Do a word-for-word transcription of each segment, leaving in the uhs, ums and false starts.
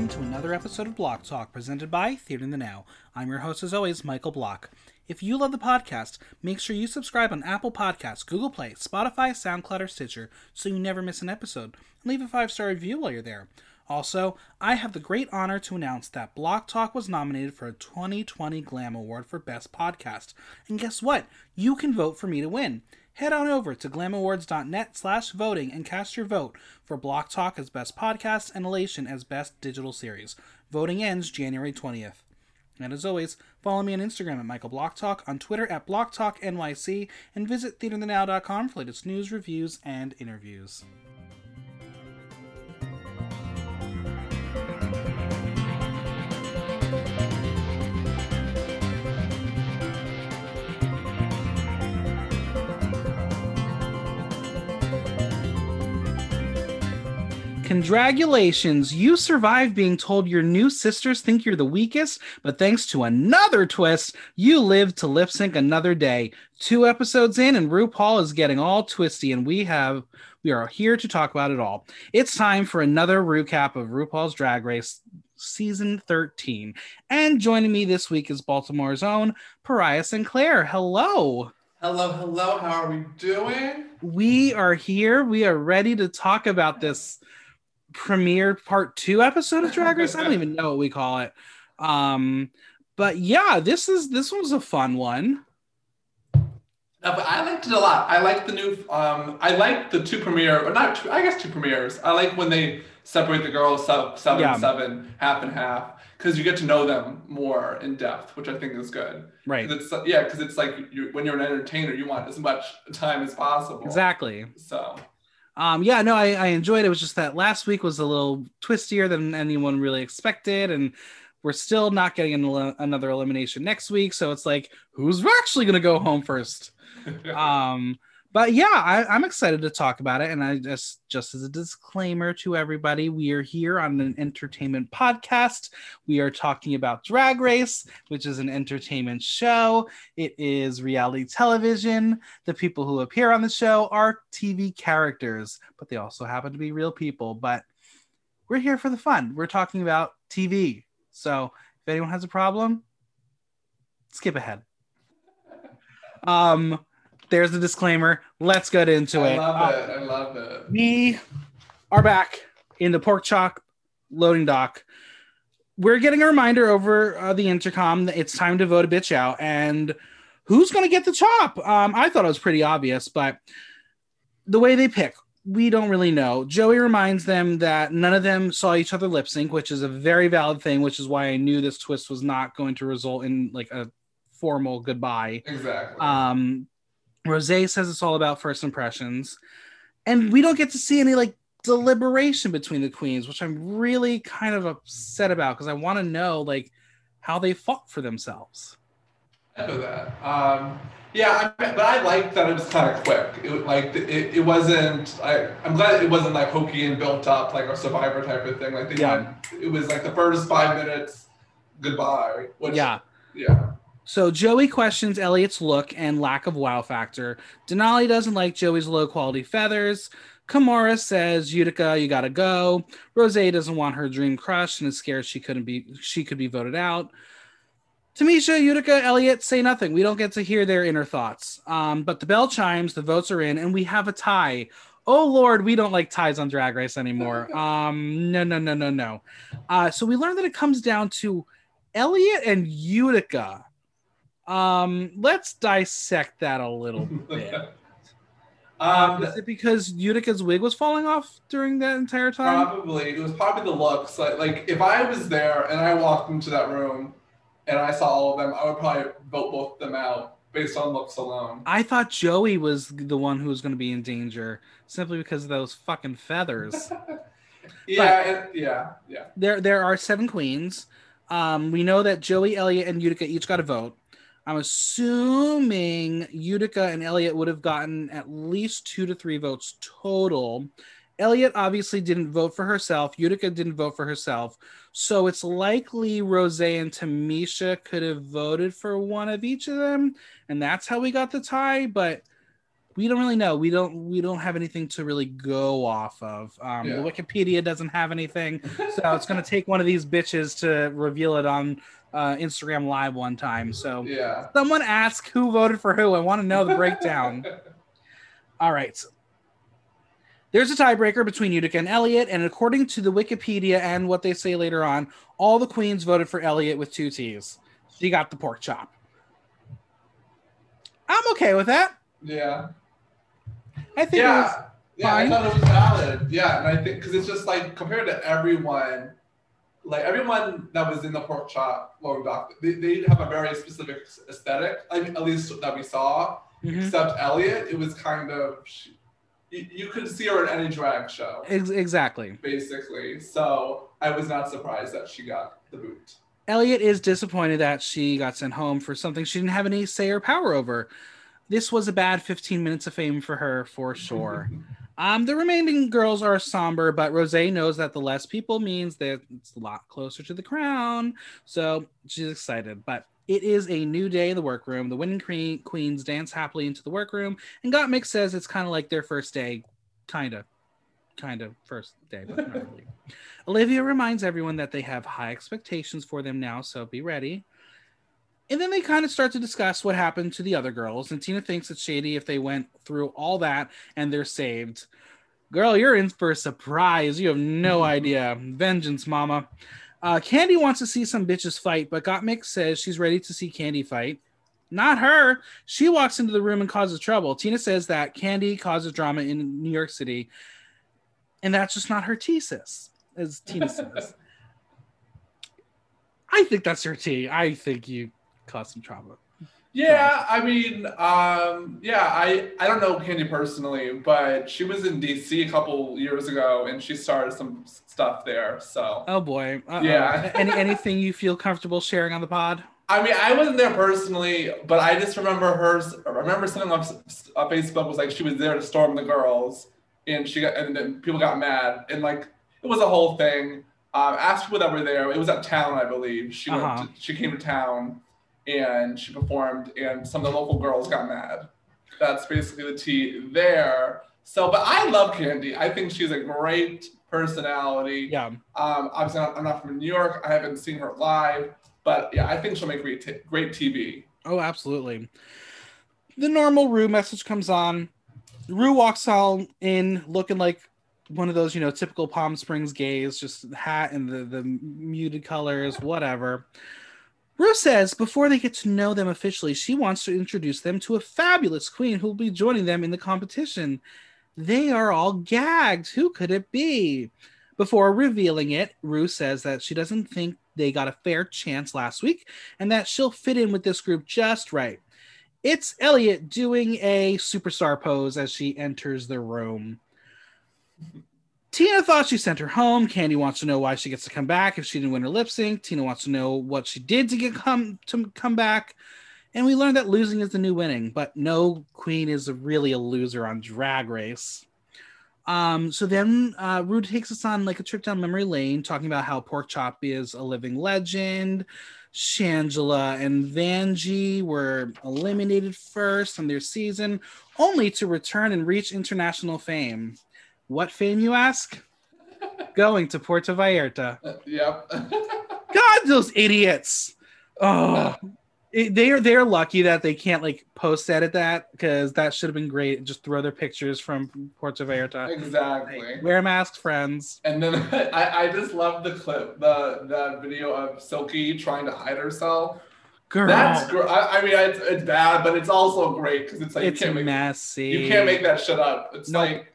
welcome to another episode of Block Talk, presented by Theatre in the Now. I'm your host, as always, Michael Block. If you love the podcast, make sure you subscribe on Apple Podcasts, Google Play, Spotify, SoundCloud, or Stitcher, so you never miss an episode. Leave a five-star review while you're there. Also, I have the great honor to announce that Block Talk was nominated for a twenty twenty Glam Award for Best Podcast. And guess what? You can vote for me to win. Head on over to glamawards.net slash voting and cast your vote for Block Talk as Best Podcast and Elation as Best Digital Series. Voting ends January twentieth. And as always, follow me on Instagram at Michael Block Talk, on Twitter at Block Talk N Y C, and visit theater in the now dot com for latest news, reviews, and interviews. Congratulations, you survived being told your new sisters think you're the weakest, but thanks to another twist, you lived to lip sync another day. Two episodes in and RuPaul is getting all twisty, and we have we are here to talk about it all. It's time for another recap of RuPaul's Drag Race Season thirteen. And joining me this week is Baltimore's own Pariah Sinclair. Hello. Hello, hello. How are we doing? We are here. We are ready to talk about this premiere part two episode of Drag Race. I don't even know what we call it, um but yeah, this is this was a fun one. No, but I liked it a lot. I liked the new um I liked the two premiere, or not two, I guess two premieres. I like when they separate the girls sub seven yeah. seven half and half, because you get to know them more in depth, which I think is good, right? It's, yeah, because it's like you, when you're an entertainer, you want as much time as possible. Exactly. So Um, yeah, no, I, I enjoyed it. It was just that last week was a little twistier than anyone really expected, and we're still not getting an ele- another elimination next week, so it's like, who's actually going to go home first? um, but yeah, I, I'm excited to talk about it, and I just, just as a disclaimer to everybody, we are here on an entertainment podcast. We are talking about Drag Race, which is an entertainment show. It is reality television. The people who appear on the show are T V characters, but they also happen to be real people. But we're here for the fun. We're talking about T V. So if anyone has a problem, skip ahead. Um... There's the disclaimer. Let's get into it. I love it. I love it. We are back in the pork chop loading dock. We're getting a reminder over uh, the intercom that it's time to vote a bitch out. And who's going to get the chop? Um, I thought it was pretty obvious, but the way they pick, we don't really know. Joey reminds them that none of them saw each other lip sync, which is a very valid thing, which is why I knew this twist was not going to result in like a formal goodbye. Exactly. Um, Rosé says it's all about first impressions, and we don't get to see any like deliberation between the queens, which I'm really kind of upset about, because I want to know like how they fought for themselves. I know that. Um, yeah, I, but I like that it was kind of quick. It, like it, it wasn't. I, I'm glad it wasn't like hokey and built up like a Survivor type of thing. Like they yeah. had, it was like the first five minutes goodbye. Which, yeah. Yeah. So Joey questions Elliot's look and lack of wow factor. Denali doesn't like Joey's low-quality feathers. Kamara says, Utica, you gotta go. Rosé doesn't want her dream crush and is scared she couldn't be she could be voted out. Tamisha, Utica, Elliot say nothing. We don't get to hear their inner thoughts. Um, but the bell chimes, the votes are in, and we have a tie. Oh, Lord, we don't like ties on Drag Race anymore. Um, no, no, no, no, no. Uh, so we learned that it comes down to Elliot and Utica. Um, let's dissect that a little bit. um, Is it because Utica's wig was falling off during that entire time? Probably. It was probably the looks. Like, like if I was there and I walked into that room and I saw all of them, I would probably vote both of them out based on looks alone. I thought Joey was the one who was going to be in danger simply because of those fucking feathers. yeah, it, yeah, yeah. There, there are seven queens. Um, we know that Joey, Elliot, and Utica each got a vote. I'm assuming Utica and Elliot would have gotten at least two to three votes total. Elliot obviously didn't vote for herself. Utica didn't vote for herself. So it's likely Rosé and Tamisha could have voted for one of each of them. And that's how we got the tie. But we don't really know. We don't we don't have anything to really go off of. Um, yeah. Wikipedia doesn't have anything, so it's gonna take one of these bitches to reveal it on uh, Instagram Live one time. So yeah. Someone ask who voted for who. I want to know the breakdown. All right. There's a tiebreaker between Utica and Elliot, and according to the Wikipedia and what they say later on, all the queens voted for Elliot with two T's. She got the pork chop. I'm okay with that. Yeah. I think yeah. it was Yeah, fine. I thought it was valid. Yeah, and I think, because it's just like, compared to everyone, like everyone that was in the pork chop, long doc, they, they have a very specific aesthetic, I mean, at least that we saw, mm-hmm. except Elliot, it was kind of... She, you could see her in any drag show. Exactly. Basically. So I was not surprised that she got the boot. Elliot is disappointed that she got sent home for something she didn't have any say or power over. This was a bad fifteen minutes of fame for her, for sure. um, the remaining girls are somber, but Rosé knows that the less people means that it's a lot closer to the crown. So she's excited, but it is a new day in the workroom. The winning queens dance happily into the workroom, and Gottmik says it's kind of like their first day. Kind of. Kind of first day, but not really. Olivia reminds everyone that they have high expectations for them now, so be ready. And then they kind of start to discuss what happened to the other girls, and Tina thinks it's shady if they went through all that and they're saved. Girl, you're in for a surprise. You have no idea. Vengeance, mama. Uh, Candy wants to see some bitches fight, but Gottmik says she's ready to see Candy fight. Not her. She walks into the room and causes trouble. Tina says that Candy causes drama in New York City, and that's just not her tea, sis, as Tina says. I think that's her tea. I think you caused some trouble. Yeah, I mean, um, yeah, I, I don't know Candy personally, but she was in D C a couple years ago, and she started some stuff there, so. Oh, boy. Uh-oh. Yeah. Any, anything you feel comfortable sharing on the pod? I mean, I wasn't there personally, but I just remember her, I remember something on Facebook was like, she was there to storm the girls, and she got, and then people got mad, and like, it was a whole thing. Um, asked people that were there, it was at town, I believe. She uh-huh. went to, she came to town. And she performed, and some of the local girls got mad. That's basically the tea there. So, but I love Candy. I think she's a great personality. Yeah. Um, obviously, I'm not from New York. I haven't seen her live. But, yeah, I think she'll make great, t- great T V. Oh, absolutely. The normal Rue message comes on. Rue walks all in looking like one of those, you know, typical Palm Springs gays, just hat and the, the muted colors, whatever. Rue says before they get to know them officially, she wants to introduce them to a fabulous queen who will be joining them in the competition. They are all gagged. Who could it be? Before revealing it, Rue says that she doesn't think they got a fair chance last week and that she'll fit in with this group just right. It's Elliot doing a superstar pose as she enters the room. Tina thought she sent her home. Candy wants to know why she gets to come back if she didn't win her lip sync. Tina wants to know what she did to get come to come back. And we learned that losing is the new winning, but no queen is really a loser on Drag Race. Um, so then uh, Rue takes us on like a trip down memory lane, talking about how Pork Chop is a living legend. Shangela and Vanjie were eliminated first in their season, only to return and reach international fame. What fame, you ask? Going to Puerto Vallarta. Uh, yep. God, those idiots. Oh, it, they are, they're lucky that they can't like post edit that, because that should have been great. Just throw their pictures from Puerto Vallarta. Exactly. Like, wear masks, friends. And then I, I just love the clip, the, the video of Silky trying to hide herself. Girl. That's gr- I, I mean, it's, it's bad, but it's also great because it's like, it's you can't make, messy. You can't make that shit up. It's nope. like,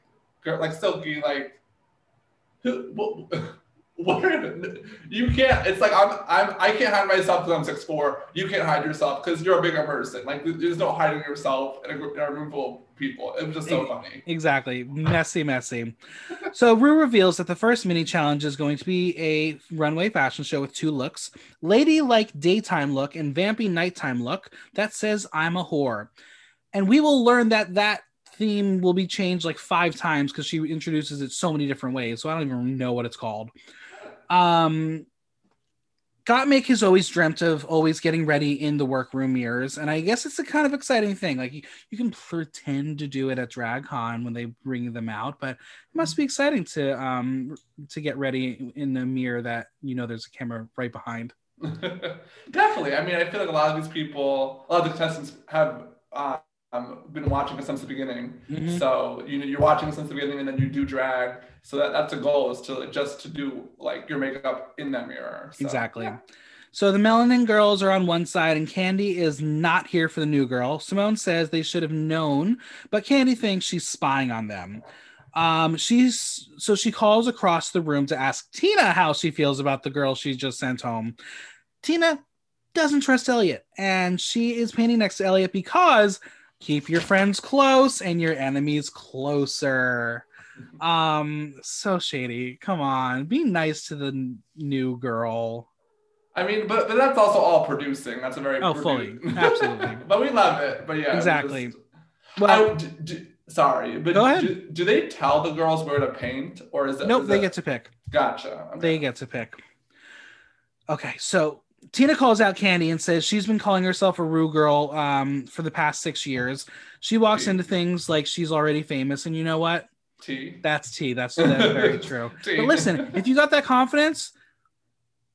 Like Silky, like who? What, what? You can't. It's like I'm. I'm. I can't hide myself because I'm six foot four. You can't hide yourself because you're a bigger person. Like there's no hiding yourself in a, in a room full of people. It was just so funny. Exactly. Messy, messy. So Rue reveals that the first mini challenge is going to be a runway fashion show with two looks: ladylike daytime look and vampy nighttime look. That says I'm a whore, and we will learn that that. Theme will be changed like five times because she introduces it so many different ways, so I don't even know what it's called. Um Gottmik has always dreamt of always getting ready in the workroom mirrors, and I guess it's a kind of exciting thing. Like, you, you can pretend to do it at DragCon when they bring them out, but it must be exciting to um to get ready in the mirror that you know there's a camera right behind. Definitely. I mean, I feel like a lot of these people, a lot of the contestants have uh, um, been watching us since the beginning. Mm-hmm. So you know, you're watching since the beginning, and then you do drag. So that, that's a goal, is to just to do like your makeup in that mirror. So, exactly. Yeah. So the Melanin Girls are on one side, and Candy is not here for the new girl. Simone says they should have known, but Candy thinks she's spying on them. Um, she's so she calls across the room to ask Tina how she feels about the girl she just sent home. Tina doesn't trust Elliot, and she is painting next to Elliot because keep your friends close and your enemies closer. Um, so shady. Come on, be nice to the n- new girl. I mean, but, but that's also all producing. That's a very oh, produ- fully, absolutely. But we love it. But yeah, exactly. Just, well. I, d- d- Sorry, but Go ahead. Do, do they tell the girls where to paint, or is that? Nope, is they that... get to pick. Gotcha. Okay. They get to pick. Okay, so Tina calls out Candy and says she's been calling herself a Rue girl um, for the past six years. She walks Tea. into things like she's already famous, and you know what? Tea. That's tea. That's, that's very true. Tea. But listen, if you got that confidence,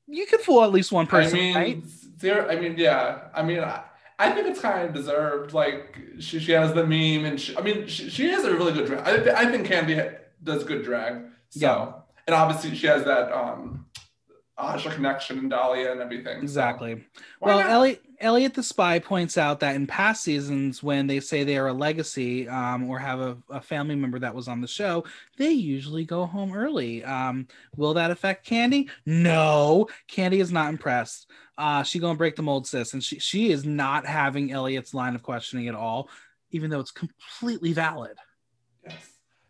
you could fool at least one person, I mean, right? There. I mean, yeah. I mean. I... I think it's kind of deserved. Like, she, she has the meme, and she, I mean, she, she has a really good drag. I, th- I think Candy does good drag. So, yeah. And obviously she has that um, Asha connection and Dahlia and everything. Exactly. So. Well, Elliot, Elliot the Spy points out that in past seasons, when they say they are a legacy um, or have a, a family member that was on the show, they usually go home early. Um, will that affect Candy? No, Candy is not impressed. Uh, she gonna break the mold, sis, and she she is not having Elliot's line of questioning at all, even though it's completely valid. Yes,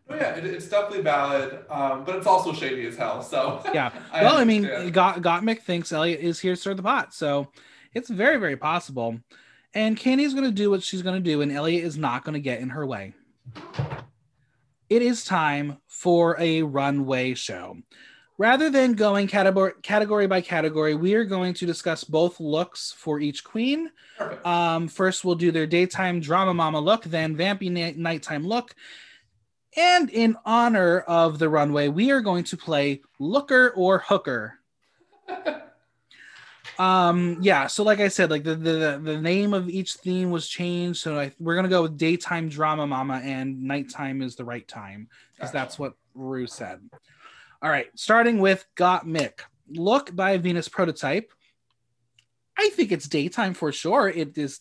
well, yeah, it, it's definitely valid, um, but it's also shady as hell. So yeah, I well, understand. I mean, Got- Gottmik thinks Elliot is here to stir the pot, so it's very, very possible. And Candy's gonna do what she's gonna do, and Elliot is not gonna get in her way. It is time for a runway show. Rather than going category, category by category, we are going to discuss both looks for each queen. Um, first, we'll do their daytime drama mama look, then vampy night- nighttime look. And in honor of the runway, we are going to play looker or hooker. um, yeah, so like I said, like the, the, the name of each theme was changed. So I, we're going to go with daytime drama mama, and nighttime is the right time, because that's what Rue said. All right, starting with Gottmik. Look by Venus Prototype. I think it's daytime for sure. It is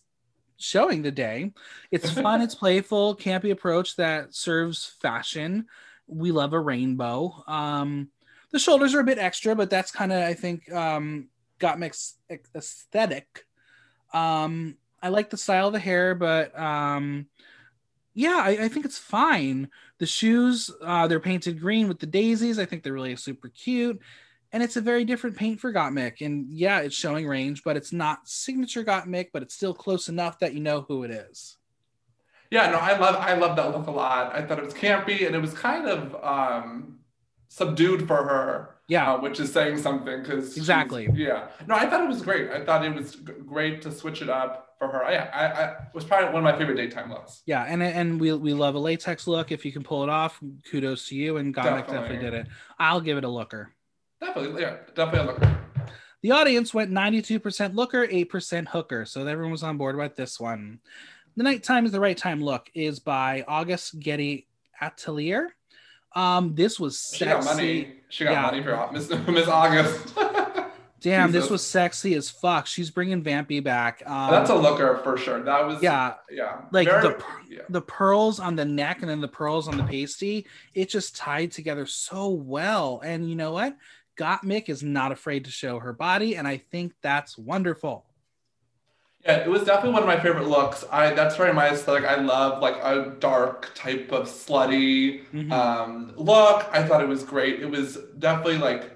showing the day. It's fun, it's playful, campy approach that serves fashion. We love a rainbow. Um, the shoulders are a bit extra, but that's kind of, I think, um, Gottmik's aesthetic. Um, I like the style of the hair, but... Um, Yeah, I, I think it's fine. The shoes, uh, they're painted green with the daisies. I think they're really super cute. And it's a very different paint for Gottmik. And yeah, it's showing range, but it's not signature Gottmik, but it's still close enough that you know who it is. Yeah, no, I love I love that look a lot. I thought it was campy, and it was kind of um, subdued for her. Yeah, uh, which is saying something, because exactly. Yeah, no, I thought it was great. I thought it was g- great to switch it up for her. Yeah, I, I, I was probably one of my favorite daytime looks. Yeah, and and we we love a latex look. If you can pull it off, kudos to you. And Gottmik definitely. definitely did it. I'll give it a looker. Definitely, yeah, definitely a looker. The audience went ninety-two percent looker, eight percent hooker. So everyone was on board with this one. The nighttime is the right time look is by August Getty Atelier. Um, this was sexy. She got money. She got yeah. money for Miss Miss August. Damn, Jesus. This was sexy as fuck. She's bringing vampy back. Um, That's a looker for sure. That was yeah, yeah. Like Very, the yeah. the pearls on the neck and then the pearls on the pasty. It just tied together so well. And you know what? Gottmik is not afraid to show her body, and I think that's wonderful. Yeah, it was definitely one of my favorite looks. I that's very my aesthetic. I love like a dark type of slutty mm-hmm. um, look. I thought it was great. It was definitely like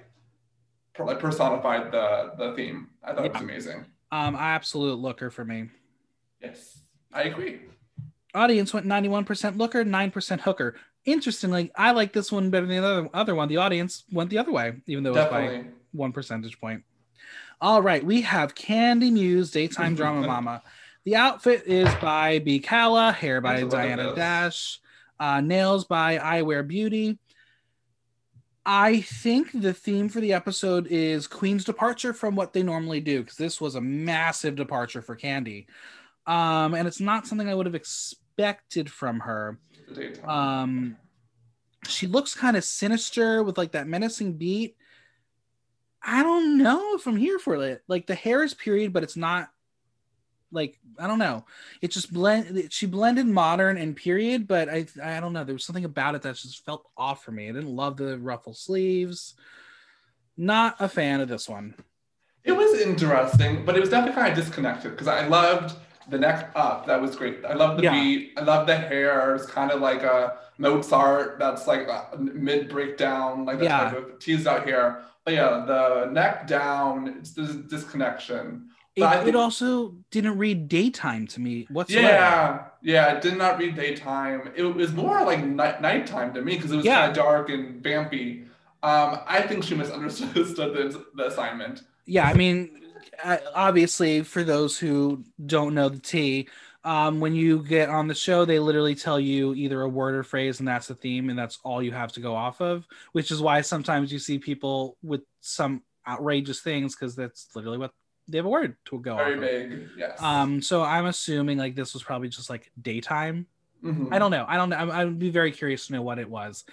per- personified the the theme. I thought yeah. it was amazing. Um, absolute looker for me. Yes, I agree. Audience went ninety-one percent looker, nine percent hooker. Interestingly, I like this one better than the other, other one. The audience went the other way, even though it was definitely. By one percentage point. All right, we have Candy Muse, Daytime Drama Mama. The outfit is by B. Calla, hair by There's Diana Dash, uh, nails by Eyewear Beauty. I think the theme for the episode is Queen's departure from what they normally do, because this was a massive departure for Candy. Um, and it's not something I would have expected from her. Um, she looks kind of sinister with like that menacing beat. I don't know if I'm here for it. Like the hair is period, but it's not like, I don't know. It just blend. She blended modern and period, but I I don't know. There was something about it that just felt off for me. I didn't love the ruffle sleeves. Not a fan of this one. It was interesting, but it was definitely kind of disconnected because I loved the neck up. That was great. I loved the yeah. beat. I loved the hair. It's kind of like a Mozart. That's like a mid breakdown, like that yeah. type of teased out here. But yeah, the neck down. It's this disconnection. It, think, it also didn't read daytime to me whatsoever. Yeah, yeah, it did not read daytime. It was more like night nighttime to me because it was yeah. kind of dark and vampy. Um, I think she misunderstood the, the assignment. Yeah, I mean, obviously, for those who don't know the tea, um, when you get on the show, they literally tell you either a word or phrase, and that's the theme, and that's all you have to go off of, which is why sometimes you see people with some outrageous things because that's literally what they have a word to go very big, yes. Um, so I'm assuming like this was probably just like daytime. Mm-hmm. I don't know. I don't know. I, I would be very curious to know what it was,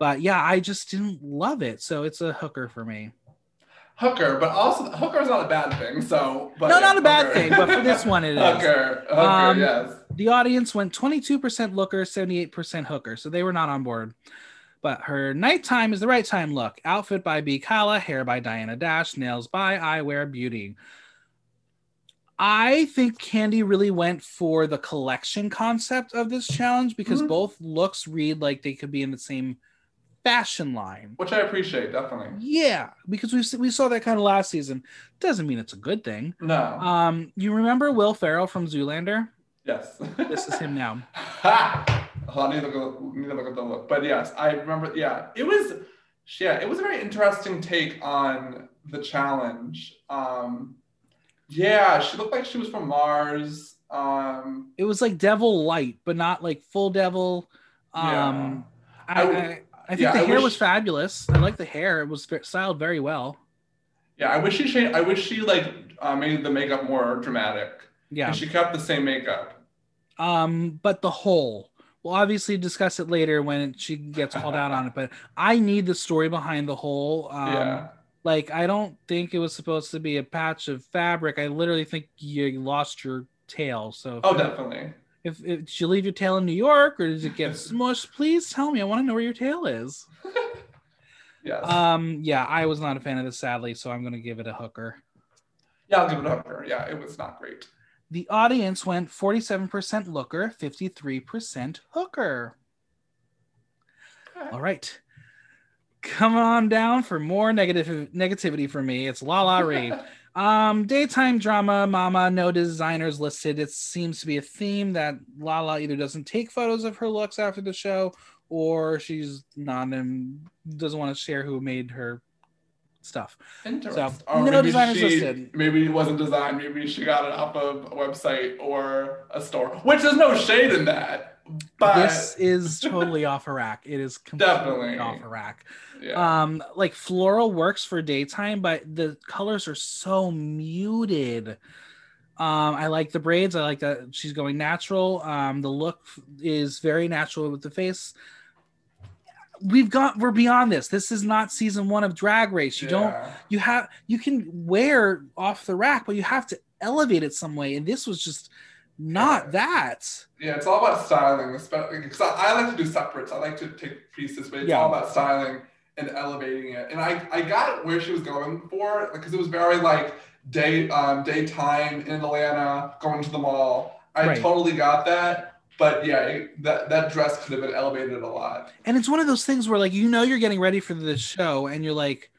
but yeah, I just didn't love it. So it's a hooker for me. Hooker, but also hooker is not a bad thing. So but no, yeah, not a hooker. Bad thing, but for this one it is. Hooker, hooker, um, yes. The audience went twenty-two percent looker, seventy-eight percent hooker, so they were not on board. But her nighttime is the right time look. Outfit by B. Calla, hair by Diana Dash, nails by Eyewear Beauty. I think Candy really went for the collection concept of this challenge because mm-hmm. both looks read like they could be in the same fashion line. Which I appreciate, definitely. Yeah, because we we saw that kind of last season. Doesn't mean it's a good thing. No. Um, you remember Will Ferrell from Zoolander? Yes. This is him now. Ha! I need to, go, need to look at the look. But yes, I remember, yeah. It was, yeah, it was a very interesting take on the challenge. Um, yeah, she looked like she was from Mars. Um, it was like devil light, but not like full devil. Um, yeah. I, I, w- I, I think yeah, the I hair wish- was fabulous. I like the hair. It was styled very well. Yeah, I wish she, changed, I wish she like uh, made the makeup more dramatic. Yeah. And she kept the same makeup. Um, but the whole... We'll obviously discuss it later when she gets called out on it, but I need the story behind the whole. Um, yeah. Like, I don't think it was supposed to be a patch of fabric. I literally think you lost your tail. So, oh, definitely. If, if, did you leave your tail in New York or did it get smushed? Please tell me. I want to know where your tail is. Yes. Um. Yeah, I was not a fan of this, sadly, so I'm going to give it a hooker. Yeah, I'll give it a hooker. Yeah, it was not great. The audience went forty-seven percent looker, fifty-three percent hooker. Okay. All right. Come on down for more negative negativity for me. It's Lala Ri. um, daytime drama, mama, no designers listed. It seems to be a theme that Lala either doesn't take photos of her looks after the show or she's not and doesn't want to share who made her stuff. Interesting. So, no designers listed. Maybe it wasn't designed. Maybe she got it off of a website or a store, which there's no shade in that. But this is totally off her rack. It is completely definitely off her rack. Yeah. Um, like floral works for daytime, but the colors are so muted. Um, I like the braids. I like that she's going natural. Um, the look is very natural with the face. We've got we're beyond this. This is not season one of Drag Race. You yeah. don't you have you can wear off the rack, but you have to elevate it some way. And this was just not yeah. that. Yeah, it's all about styling, especially because I, I like to do separates. I like to take pieces, but it's yeah. all about styling and elevating it. And I I got where she was going for because it was very like day um, daytime in Atlanta, going to the mall. I right. totally got that. But yeah, that, that dress could have been elevated a lot. And it's one of those things where like, you know, you're getting ready for this show and you're like,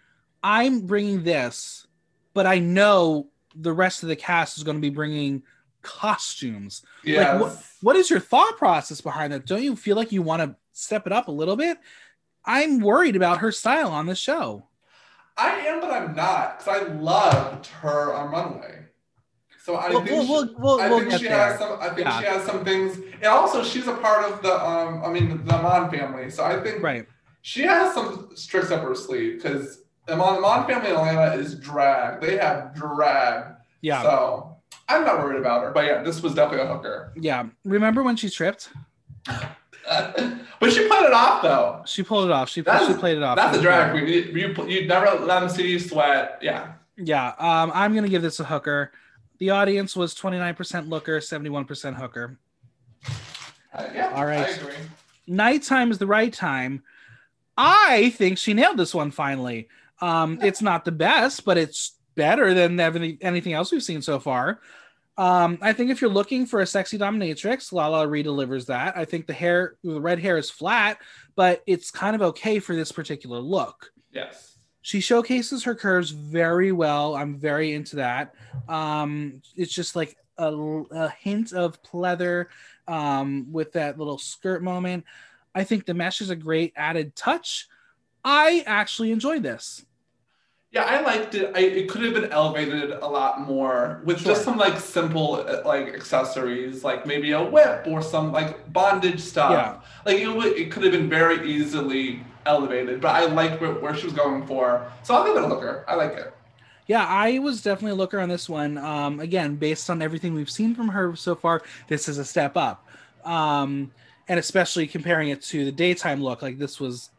I'm bringing this, but I know the rest of the cast is going to be bringing costumes. Yes. Like, what, what is your thought process behind that? Don't you feel like you want to step it up a little bit? I'm worried about her style on this show. I am, but I'm not, because I loved her on Runway. So I we'll, think she, we'll, we'll, I we'll think she has some. I think yeah. she has some things, and also she's a part of the. Um, I mean, the Amon family. So I think right. she has some tricks up her sleeve, because the Amon, Amon family in Atlanta is drag. They have drag. Yeah. So I'm not worried about her, but yeah, this was definitely a hooker. Yeah. Remember when she tripped? But she played it off though. She pulled it off. She, she played it off. That's a drag queen. You, you, you never let them see you sweat. Yeah. Yeah. Um, I'm gonna give this a hooker. The audience was twenty-nine percent looker, seventy-one percent hooker. Uh, yeah. All right. I agree. Nighttime is the right time. I think she nailed this one finally. Um, yeah. It's not the best, but it's better than anything else we've seen so far. Um, I think if you're looking for a sexy dominatrix, Lala Ri delivers that. I think the hair, the red hair is flat, but it's kind of okay for this particular look. Yes. She showcases her curves very well. I'm very into that. Um, it's just like a, a hint of pleather um, with that little skirt moment. I think the mesh is a great added touch. I actually enjoyed this. Yeah, I liked it. I, it could have been elevated a lot more with sure. just some like simple like accessories, like maybe a whip or some like bondage stuff. Yeah. Like it, w- it could have been very easily elevated, but I liked where, where she was going for. So I'll give it a looker. I like it. Yeah, I was definitely a looker on this one. Um, again, based on everything we've seen from her so far, this is a step up. Um, and especially comparing it to the daytime look, like this was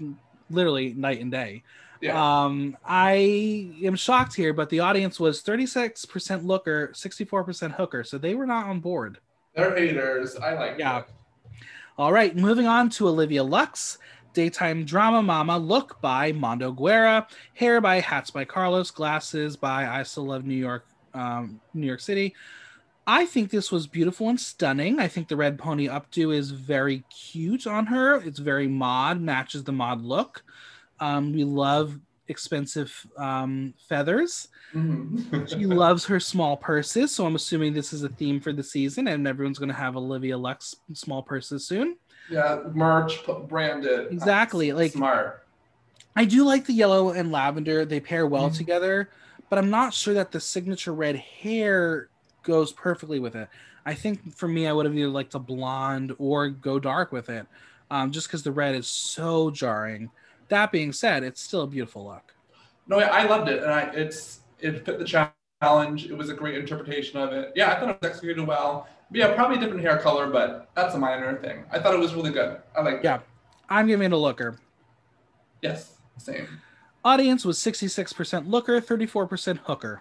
literally night and day. Yeah. Um, I am shocked here, but the audience was thirty-six percent looker, sixty-four percent hooker. So they were not on board. They're haters. I like yeah. that. All right. Moving on to Olivia Lux. Daytime drama mama. Look by Mondo Guerra. Hair by Hats by Carlos. Glasses by I Still Love New York, um, New York City. I think this was beautiful and stunning. I think the red pony updo is very cute on her. It's very mod. Matches the mod look. Um, we love expensive um, feathers. Mm-hmm. She loves her small purses. So I'm assuming this is a theme for the season and everyone's going to have Olivia Lux small purses soon. Yeah, merch branded. Exactly. That's like smart. I do like the yellow and lavender. They pair well mm-hmm. together, but I'm not sure that the signature red hair goes perfectly with it. I think for me, I would have either liked a blonde or go dark with it um, just because the red is so jarring. That being said, it's still a beautiful look. No, I loved it, and I, it's it fit the challenge. It was a great interpretation of it. Yeah, I thought it was executed well. But yeah, probably a different hair color, but that's a minor thing. I thought it was really good. I like. Yeah, it. I'm giving it a looker. Yes, same. Audience was sixty-six percent looker, thirty-four percent hooker.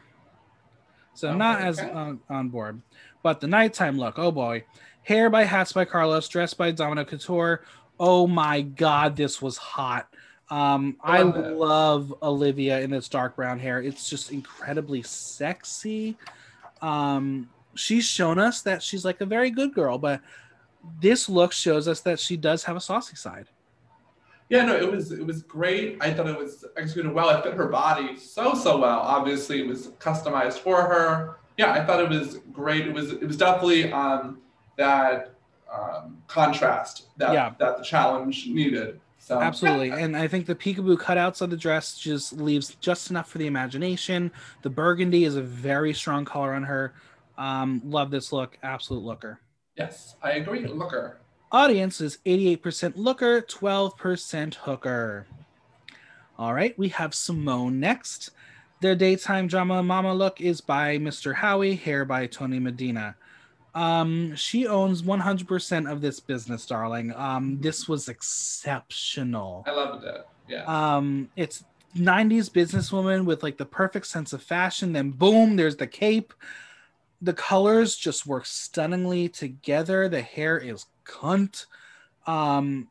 So okay, not as okay. on, on board, but the nighttime look. Oh boy, hair by Hats by Carlos, dress by Domino Couture. Oh my God, this was hot. Um, I love, I love Olivia in this dark brown hair. It's just incredibly sexy. Um, she's shown us that she's like a very good girl, but this look shows us that she does have a saucy side. Yeah, no, it was it was great. I thought it was executed well. It fit her body so so well. Obviously, it was customized for her. Yeah, I thought it was great. It was it was definitely um, that um, contrast that yeah. that the challenge needed. So, Absolutely. Yeah. And I think the peekaboo cutouts on the dress just leaves just enough for the imagination. The burgundy is a very strong color on her. Um, love this look. Absolute looker. Yes, I agree. Looker. Audience is eighty-eight percent looker, twelve percent hooker. All right, we have Simone next. Their daytime drama mama look is by Mister Howie, hair by Tony Medina. Um, she owns one hundred percent of this business, darling. Um, this was exceptional. I loved it. Yeah. Um, it's nineties businesswoman with like the perfect sense of fashion. Then boom, there's the cape. The colors just work stunningly together. The hair is cunt. Um,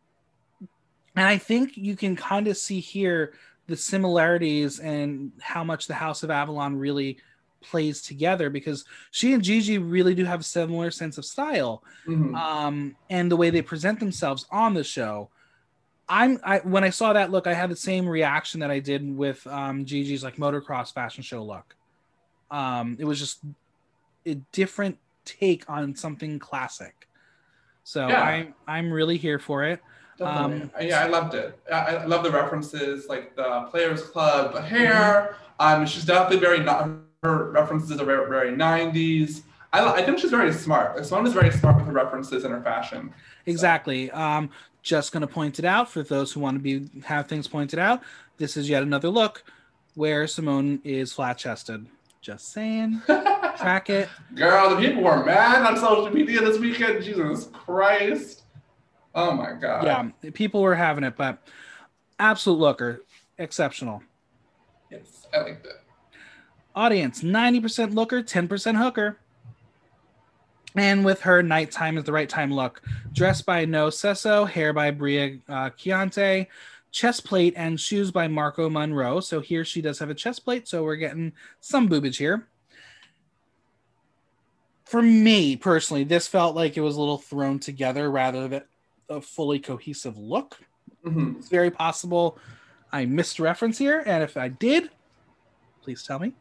and I think you can kind of see here the similarities and how much the House of Avalon really plays together, because she and Gigi really do have a similar sense of style mm-hmm. um, and the way they present themselves on the show. I'm I, when I saw that look, I had the same reaction that I did with um, Gigi's like motocross fashion show look. Um, it was just a different take on something classic. So yeah. I'm I'm really here for it. Definitely. Um, yeah, I loved it. I, I love the references, like the Players Club hair. Mm-hmm. Um, she's definitely very, not, her references are very, very nineties. I, I think she's very smart. Simone is very smart with her references and her fashion. Exactly. So. Um, just going to point it out for those who want to be have things pointed out. This is yet another look where Simone is flat-chested. Just saying. Track it. Girl, the people were mad on social media this weekend. Jesus Christ. Oh my God. Yeah, people were having it, but absolute looker. Exceptional. Yes, I liked it. Audience, ninety percent looker, ten percent hooker. And with her nighttime is the right time look. Dress by No Cesso, hair by Bria uh, Chiante, chest plate and shoes by Marco Monroe. So here she does have a chest plate, so we're getting some boobage here. For me, personally, this felt like it was a little thrown together rather than a fully cohesive look. Mm-hmm. It's very possible I missed reference here, and if I did, please tell me.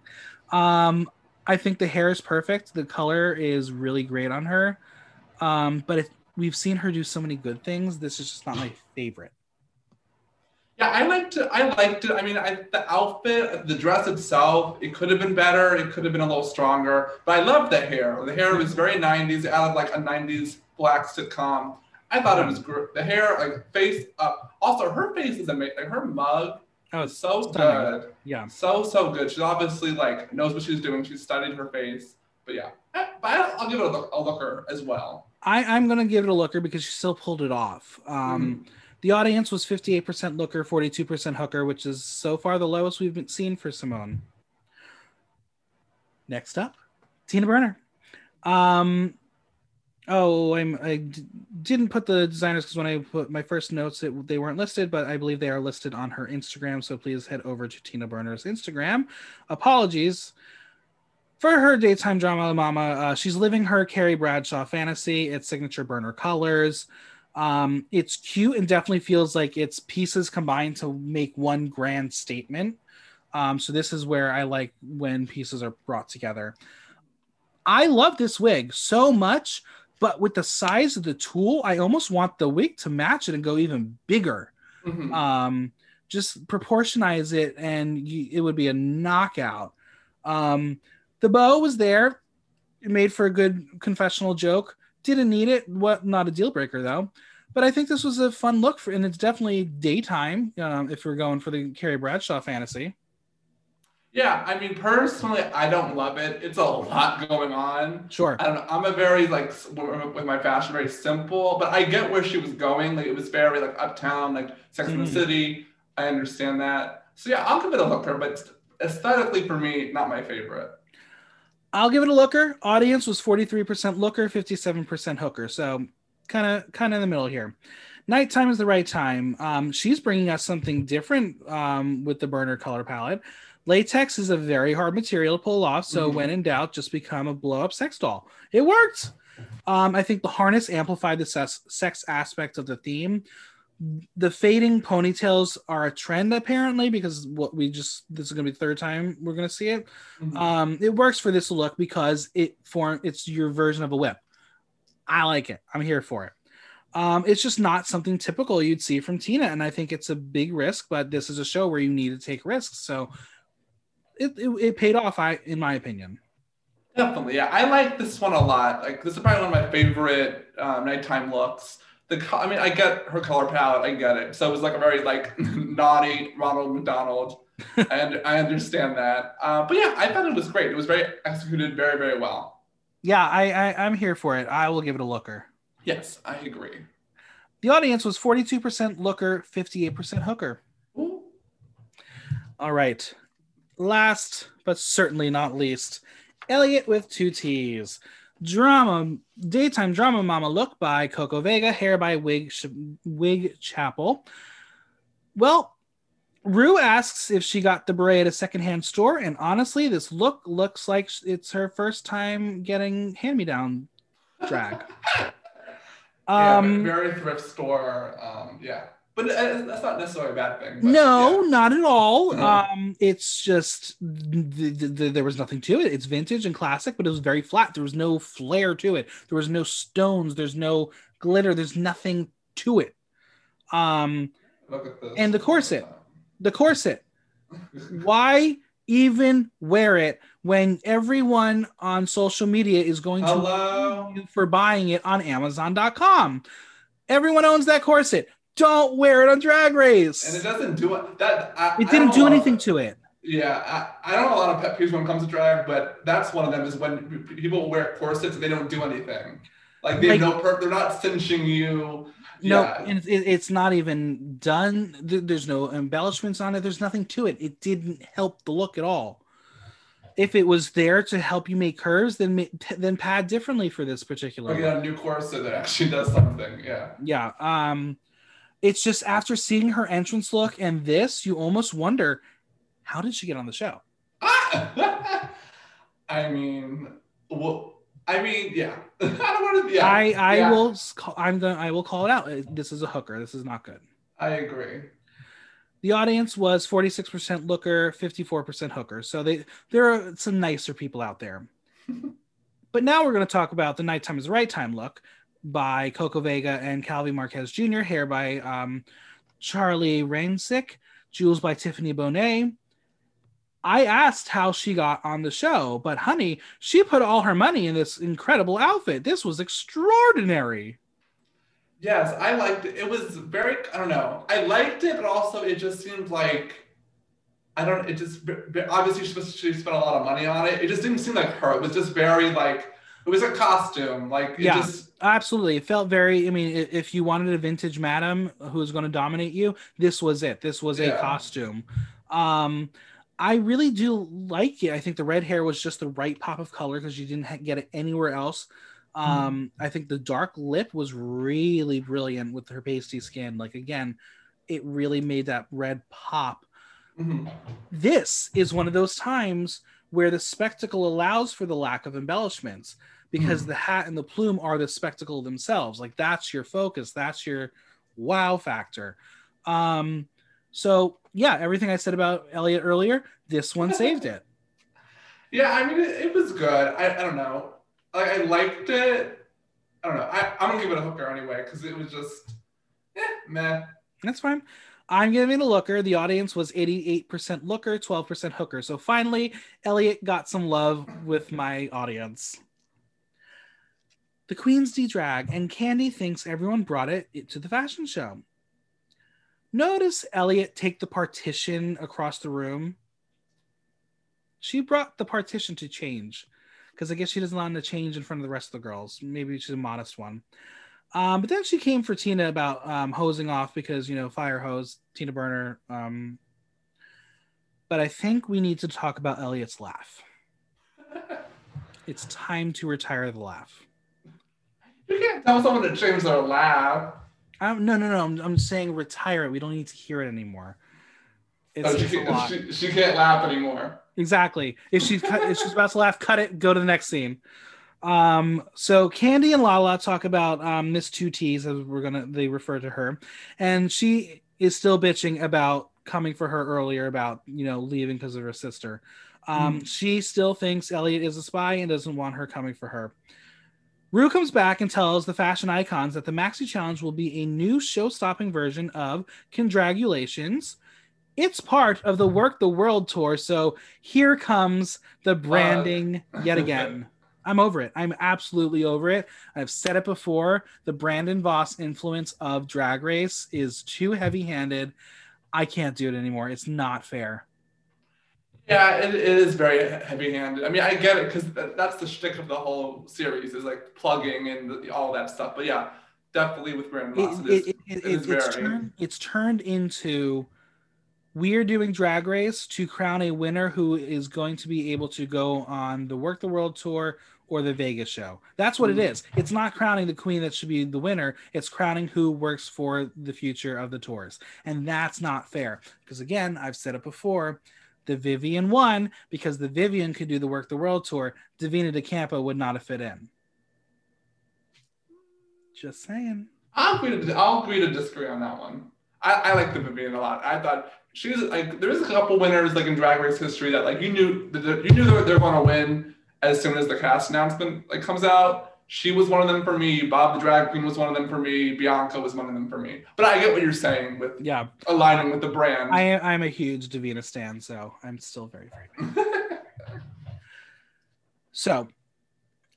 Um... I think the hair is perfect. The color is really great on her. Um, but if we've seen her do so many good things. This is just not my favorite. Yeah, I liked it. I liked it. I mean, I, the outfit, the dress itself, it could have been better. It could have been a little stronger. But I loved the hair. The hair was very nineties, out of like a nineties black sitcom. I thought it was great. The hair, like face up. Also, her face is amazing. Like, her mug. Oh, it's so stunning. Good. Yeah. So, so good. She's obviously like knows what she's doing. She's studied her face. But yeah, I, but I'll give it a, look, a looker as well. I, I'm going to give it a looker because she still pulled it off. Um, mm-hmm. The audience was fifty-eight percent looker, forty-two percent hooker, which is so far the lowest we've been seen for Simone. Next up, Tina Burner. Um, Oh, I'm, I d- didn't put the designers because when I put my first notes, it, they weren't listed, but I believe they are listed on her Instagram. So please head over to Tina Burner's Instagram. Apologies for her daytime drama, Mama. Uh, she's living her Carrie Bradshaw fantasy. It's signature Burner colors. Um, it's cute and definitely feels like it's pieces combined to make one grand statement. Um, so this is where I like when pieces are brought together. I love this wig so much. But with the size of the tool, I almost want the wig to match it and go even bigger. Mm-hmm. Um, just proportionize it and you, it would be a knockout. Um, the bow was there. It made for a good confessional joke. Didn't need it. What? Not a deal breaker, though. But I think this was a fun look. for, And it's definitely daytime um, if we're going for the Carrie Bradshaw fantasy. Yeah, I mean, personally, I don't love it. It's a lot going on. Sure. I don't know. I'm a very, like, with my fashion, very simple, but I get where she was going. Like, it was very, like, uptown, like, Sex and mm. the City. I understand that. So, yeah, I'll give it a looker, but aesthetically, for me, not my favorite. I'll give it a looker. Audience was forty-three percent looker, fifty-seven percent hooker. So, kind of kind of in the middle here. Nighttime is the right time. Um, she's bringing us something different um, with the Burner color palette. Latex is a very hard material to pull off, so mm-hmm. when in doubt, just become a blow-up sex doll. It worked! Um, I think the harness amplified the ses- sex aspect of the theme. The fading ponytails are a trend, apparently, because what we just this is going to be the third time we're going to see it. Mm-hmm. Um, it works for this look because it form, it's your version of a whip. I like it. I'm here for it. Um, it's just not something typical you'd see from Tina, and I think it's a big risk, but this is a show where you need to take risks, so... It, it it paid off, I in my opinion. Definitely, yeah. I like this one a lot. Like this is probably one of my favorite um, nighttime looks. The co- I mean, I get her color palette, I get it. So it was like a very like naughty Ronald McDonald, and I understand that. Uh, but yeah, I thought it was great. It was very executed, very very well. Yeah, I, I I'm here for it. I will give it a looker. Yes, I agree. The audience was forty-two percent looker, fifty-eight percent hooker. Ooh. All right. Last, but certainly not least, Elliot with two T's. Drama, daytime drama mama look by Coco Vega, hair by Wig, Wig Chapel. Well, Rue asks if she got the beret at a secondhand store, and honestly, this look looks like it's her first time getting hand-me-down drag. um, yeah, very thrift store, um, yeah. But that's not necessarily a bad thing. But, no, yeah. Not at all. Mm-hmm. Um, it's just th- th- th- there was nothing to it. It's vintage and classic, but it was very flat. There was no flair to it. There was no stones. There's no glitter. There's nothing to it. Um, Look at this. And the corset, the corset. Why even wear it when everyone on social media is going to Hello? you for buying it on Amazon dot com? Everyone owns that corset. Don't wear it on Drag Race. And it doesn't do it. That I, it didn't do anything to it. Yeah, I, I don't have a lot of pet peeves when it comes to drag, but that's one of them is when people wear corsets and they don't do anything. Like they have like, no purpose. They're not cinching you. No, yeah. and it, it's not even done. There's no embellishments on it. There's nothing to it. It didn't help the look at all. If it was there to help you make curves, then then pad differently for this particular. We got a new corset that actually does something. Yeah. Yeah. Um, it's just after seeing her entrance look and this, you almost wonder, how did she get on the show? Ah! I mean, well. I mean, yeah. I don't want to. Yeah, I, I yeah. will. I'm gonna. I will call it out. This is a hooker. This is not good. I agree. The audience was forty-six percent looker, fifty-four percent hooker. So they there are some nicer people out there. But now we're going to talk about the nighttime is the right time look by Coco Vega and Calvi Marquez Junior Hair by um, Charlie Rainsick. Jewels by Tiffany Bonet. I asked how she got on the show, but honey, she put all her money in this incredible outfit. This was extraordinary. Yes, I liked it. It was very, I don't know. I liked it, but also it just seemed like, I don't, it just, obviously she spent a lot of money on it. It just didn't seem like her. It was just very like, it was a costume. Like, it yeah, just. Absolutely. It felt very, I mean, if you wanted a vintage madam who was going to dominate you, this was it. This was yeah. a costume. Um, I really do like it. I think the red hair was just the right pop of color because you didn't ha- get it anywhere else. Um, mm. I think the dark lip was really brilliant with her pasty skin. Like, again, it really made that red pop. Mm-hmm. This is one of those times where the spectacle allows for the lack of embellishments because mm. the hat and the plume are the spectacle themselves. Like, that's your focus. That's your wow factor. Um, so... Yeah, everything I said about Elliot earlier, this one saved it. Yeah, I mean, it, it was good. I, I don't know. Like, I liked it. I don't know. I, I'm going to give it a hooker anyway, because it was just, eh, meh. That's fine. I'm giving it a looker. The audience was eighty-eight percent looker, twelve percent hooker. So finally, Elliot got some love with my audience. The Queens de-drag, and Candy thinks everyone brought it, it to the fashion show. Notice Elliot take the partition across the room. She brought the partition to change because I guess she doesn't want to change in front of the rest of the girls. Maybe she's a modest one. Um, but then she came for Tina about um, hosing off because, you know, fire hose, Tina Burner. Um, but I think we need to talk about Elliot's laugh. It's time to retire the laugh. You can't tell someone to change their laugh. I'm, no, no, no. I'm, I'm saying retire it. We don't need to hear it anymore. It's, oh, she, it's she, she can't laugh anymore. Exactly. If she's, cut, if she's about to laugh, cut it. Go to the next scene. Um, so Candy and Lala talk about um, Miss Two T's, as we're gonna they refer to her, and she is still bitching about coming for her earlier about you know leaving because of her sister. Um, mm. She still thinks Elliot is a spy and doesn't want her coming for her. Rue comes back and tells the fashion icons that the Maxi Challenge will be a new show-stopping version of Condragulations. It's part of the Work the World tour, so here comes the branding uh, yet again. I'm over it. I'm absolutely over it. I've said it before. The Brandon Voss influence of Drag Race is too heavy-handed. I can't do it anymore. It's not fair. Yeah, it, it is very heavy-handed. I mean, I get it, because th- that's the shtick of the whole series, is like plugging and the, all that stuff. But yeah, definitely with Brandon Ross, it, it, it, it, it, it is it's very... Turned, it's turned into, we're doing Drag Race to crown a winner who is going to be able to go on the Work the World tour or the Vegas show. That's what mm. it is. It's not crowning the queen that should be the winner. It's crowning who works for the future of the tours. And that's not fair. Because again, I've said it before, the Vivian won because the Vivian could do the Work the World tour. Davina DeCampo would not have fit in. Just saying. I'll agree to, I'll agree to disagree on that one. I, I like the Vivian a lot. I thought she was like, there was a couple winners like in Drag Race history that like you knew you knew they were, they were going to win as soon as the cast announcement like comes out. She was one of them for me. Bob the drag queen was one of them for me. Bianca was one of them for me. But I get what you're saying with yeah. aligning with the brand. I, I'm a huge Davina stan, so I'm still very afraid. So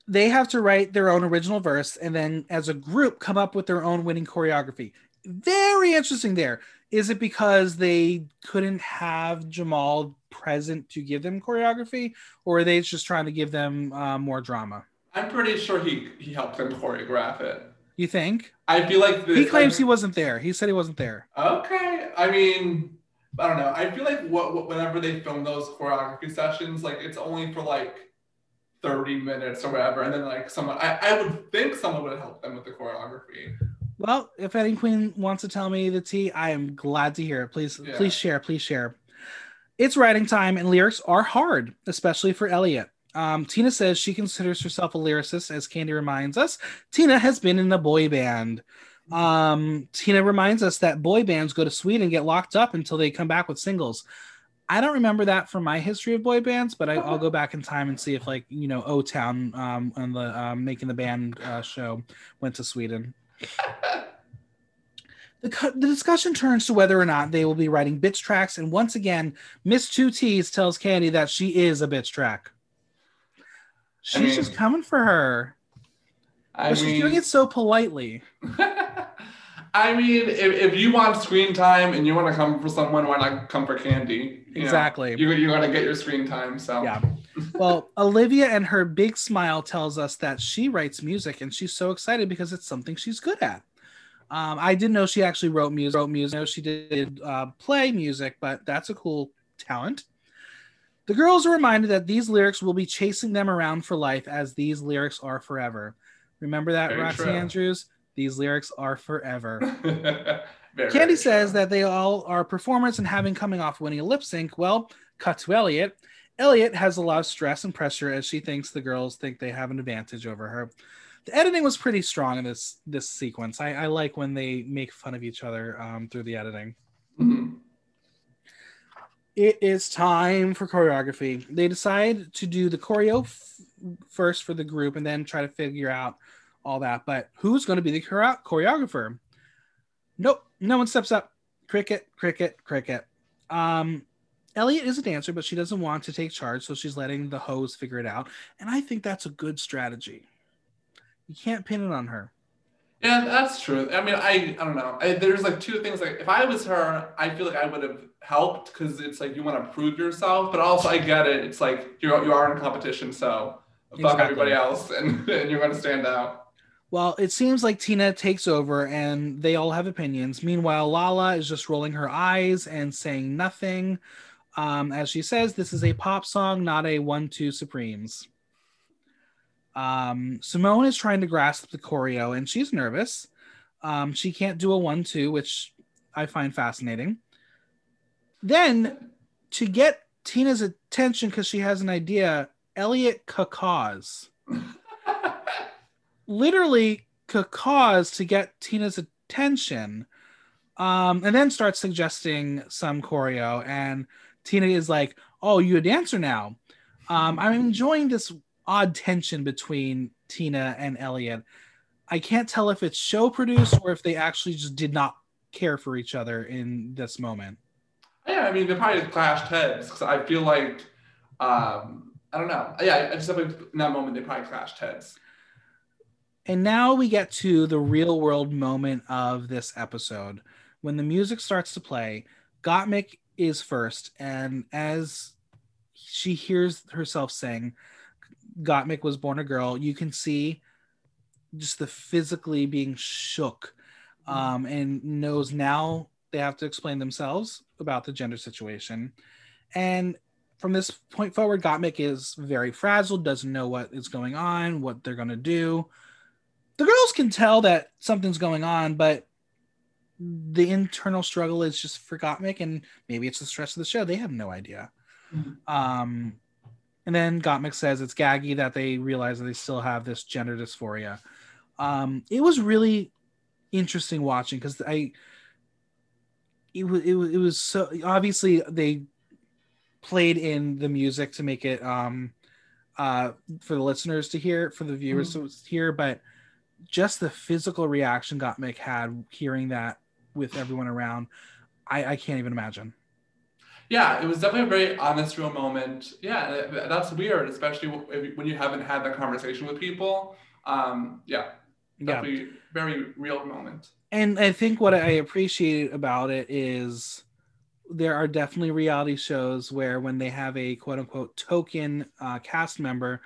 they have to write their own original verse and then as a group come up with their own winning choreography. Very interesting there. Is it because they couldn't have Jamal present to give them choreography, or are they just trying to give them uh, more drama? I'm pretty sure he, he helped them choreograph it. You think? I feel like... The, he claims like, he wasn't there. He said he wasn't there. Okay. I mean, I don't know. I feel like what, what whenever they film those choreography sessions, like it's only for like thirty minutes or whatever. And then like someone... I, I would think someone would help them with the choreography. Well, if any queen wants to tell me the tea, I am glad to hear it. Please, yeah. please share. Please share. It's writing time and lyrics are hard, especially for Elliot. Um, Tina says she considers herself a lyricist, as Candy reminds us. Tina has been in a boy band. Um, Tina reminds us that boy bands go to Sweden and get locked up until they come back with singles. I don't remember that from my history of boy bands, but I, I'll go back in time and see if, like, you know, O-Town um, on the um, Making the Band uh, show went to Sweden. The, the discussion turns to whether or not they will be writing bitch tracks, and once again, Miss Two T's tells Candy that she is a bitch track. She's I mean, just coming for her. I but mean, she's doing it so politely. I mean, if, if you want screen time and you want to come for someone, why not come for Candy? You exactly. Know, you you got to get your screen time. So yeah. Well, Olivia and her big smile tells us that she writes music and she's so excited because it's something she's good at. Um, I didn't know she actually wrote music. Wrote music. I know she did uh, play music, but that's a cool talent. The girls are reminded that these lyrics will be chasing them around for life, as these lyrics are forever. Remember that, very Roxy true. Andrews? These lyrics are forever. Candy true. says that they all are performers and having coming off winning a lip sync. Well, cut to Elliot. Elliot has a lot of stress and pressure as she thinks the girls think they have an advantage over her. The editing was pretty strong in this, this sequence. I, I like when they make fun of each other um, through the editing. Mm-hmm. It is time for choreography. They decide to do the choreo f- first for the group and then try to figure out all that. But who's going to be the chore- choreographer? Nope. No one steps up. Cricket, cricket, cricket. Um, Elliot is a dancer, but she doesn't want to take charge, so she's letting the hoes figure it out. And I think that's a good strategy. You can't pin it on her. Yeah, that's true. I mean, I I don't know. I, there's like two things. Like, if I was her, I feel like I would have helped because it's like you want to prove yourself, but also I get it. It's like you you are in competition, so fuck exactly. everybody else, and, and you're going to stand out. Well, it seems like Tina takes over, and they all have opinions. Meanwhile, Lala is just rolling her eyes and saying nothing. Um, as she says, this is a pop song, not a one two Supremes. Um, Simone is trying to grasp the choreo and she's nervous. Um, she can't do a one, two, which I find fascinating. Then to get Tina's attention, cause she has an idea, Elliot cacaws, literally cacaws to get Tina's attention. Um, and then starts suggesting some choreo and Tina is like, oh, you a dancer now. Um, I'm enjoying this odd tension between Tina and Elliot. I can't tell if it's show produced or if they actually just did not care for each other in this moment. Yeah, I mean, they probably just clashed heads because I feel like, um, I don't know. Yeah, I just feel like in that moment, they probably clashed heads. And now we get to the real world moment of this episode. When the music starts to play, Gottmik is first. And as she hears herself sing, Gottmik was born a girl. You can see just the physically being shook um, and knows now they have to explain themselves about the gender situation. And from this point forward, Gottmik is very fragile, doesn't know what is going on, what they're going to do. The girls can tell that something's going on, but the internal struggle is just for Gottmik, and maybe it's the stress of the show. They have no idea. Mm-hmm. Um, And then Gottmik says it's gaggy that they realize that they still have this gender dysphoria. Um, it was really interesting watching because I, it was, it was, it was so obviously they played in the music to make it um, uh, for the listeners to hear, for the viewers mm-hmm. to hear, but just the physical reaction Gottmik had hearing that with everyone around, I, I can't even imagine. Yeah, it was definitely a very honest, real moment. Yeah, that's weird, especially when you haven't had that conversation with people. Um, yeah, definitely yeah. very real moment. And I think what I appreciate about it is there are definitely reality shows where when they have a quote unquote token uh, cast member,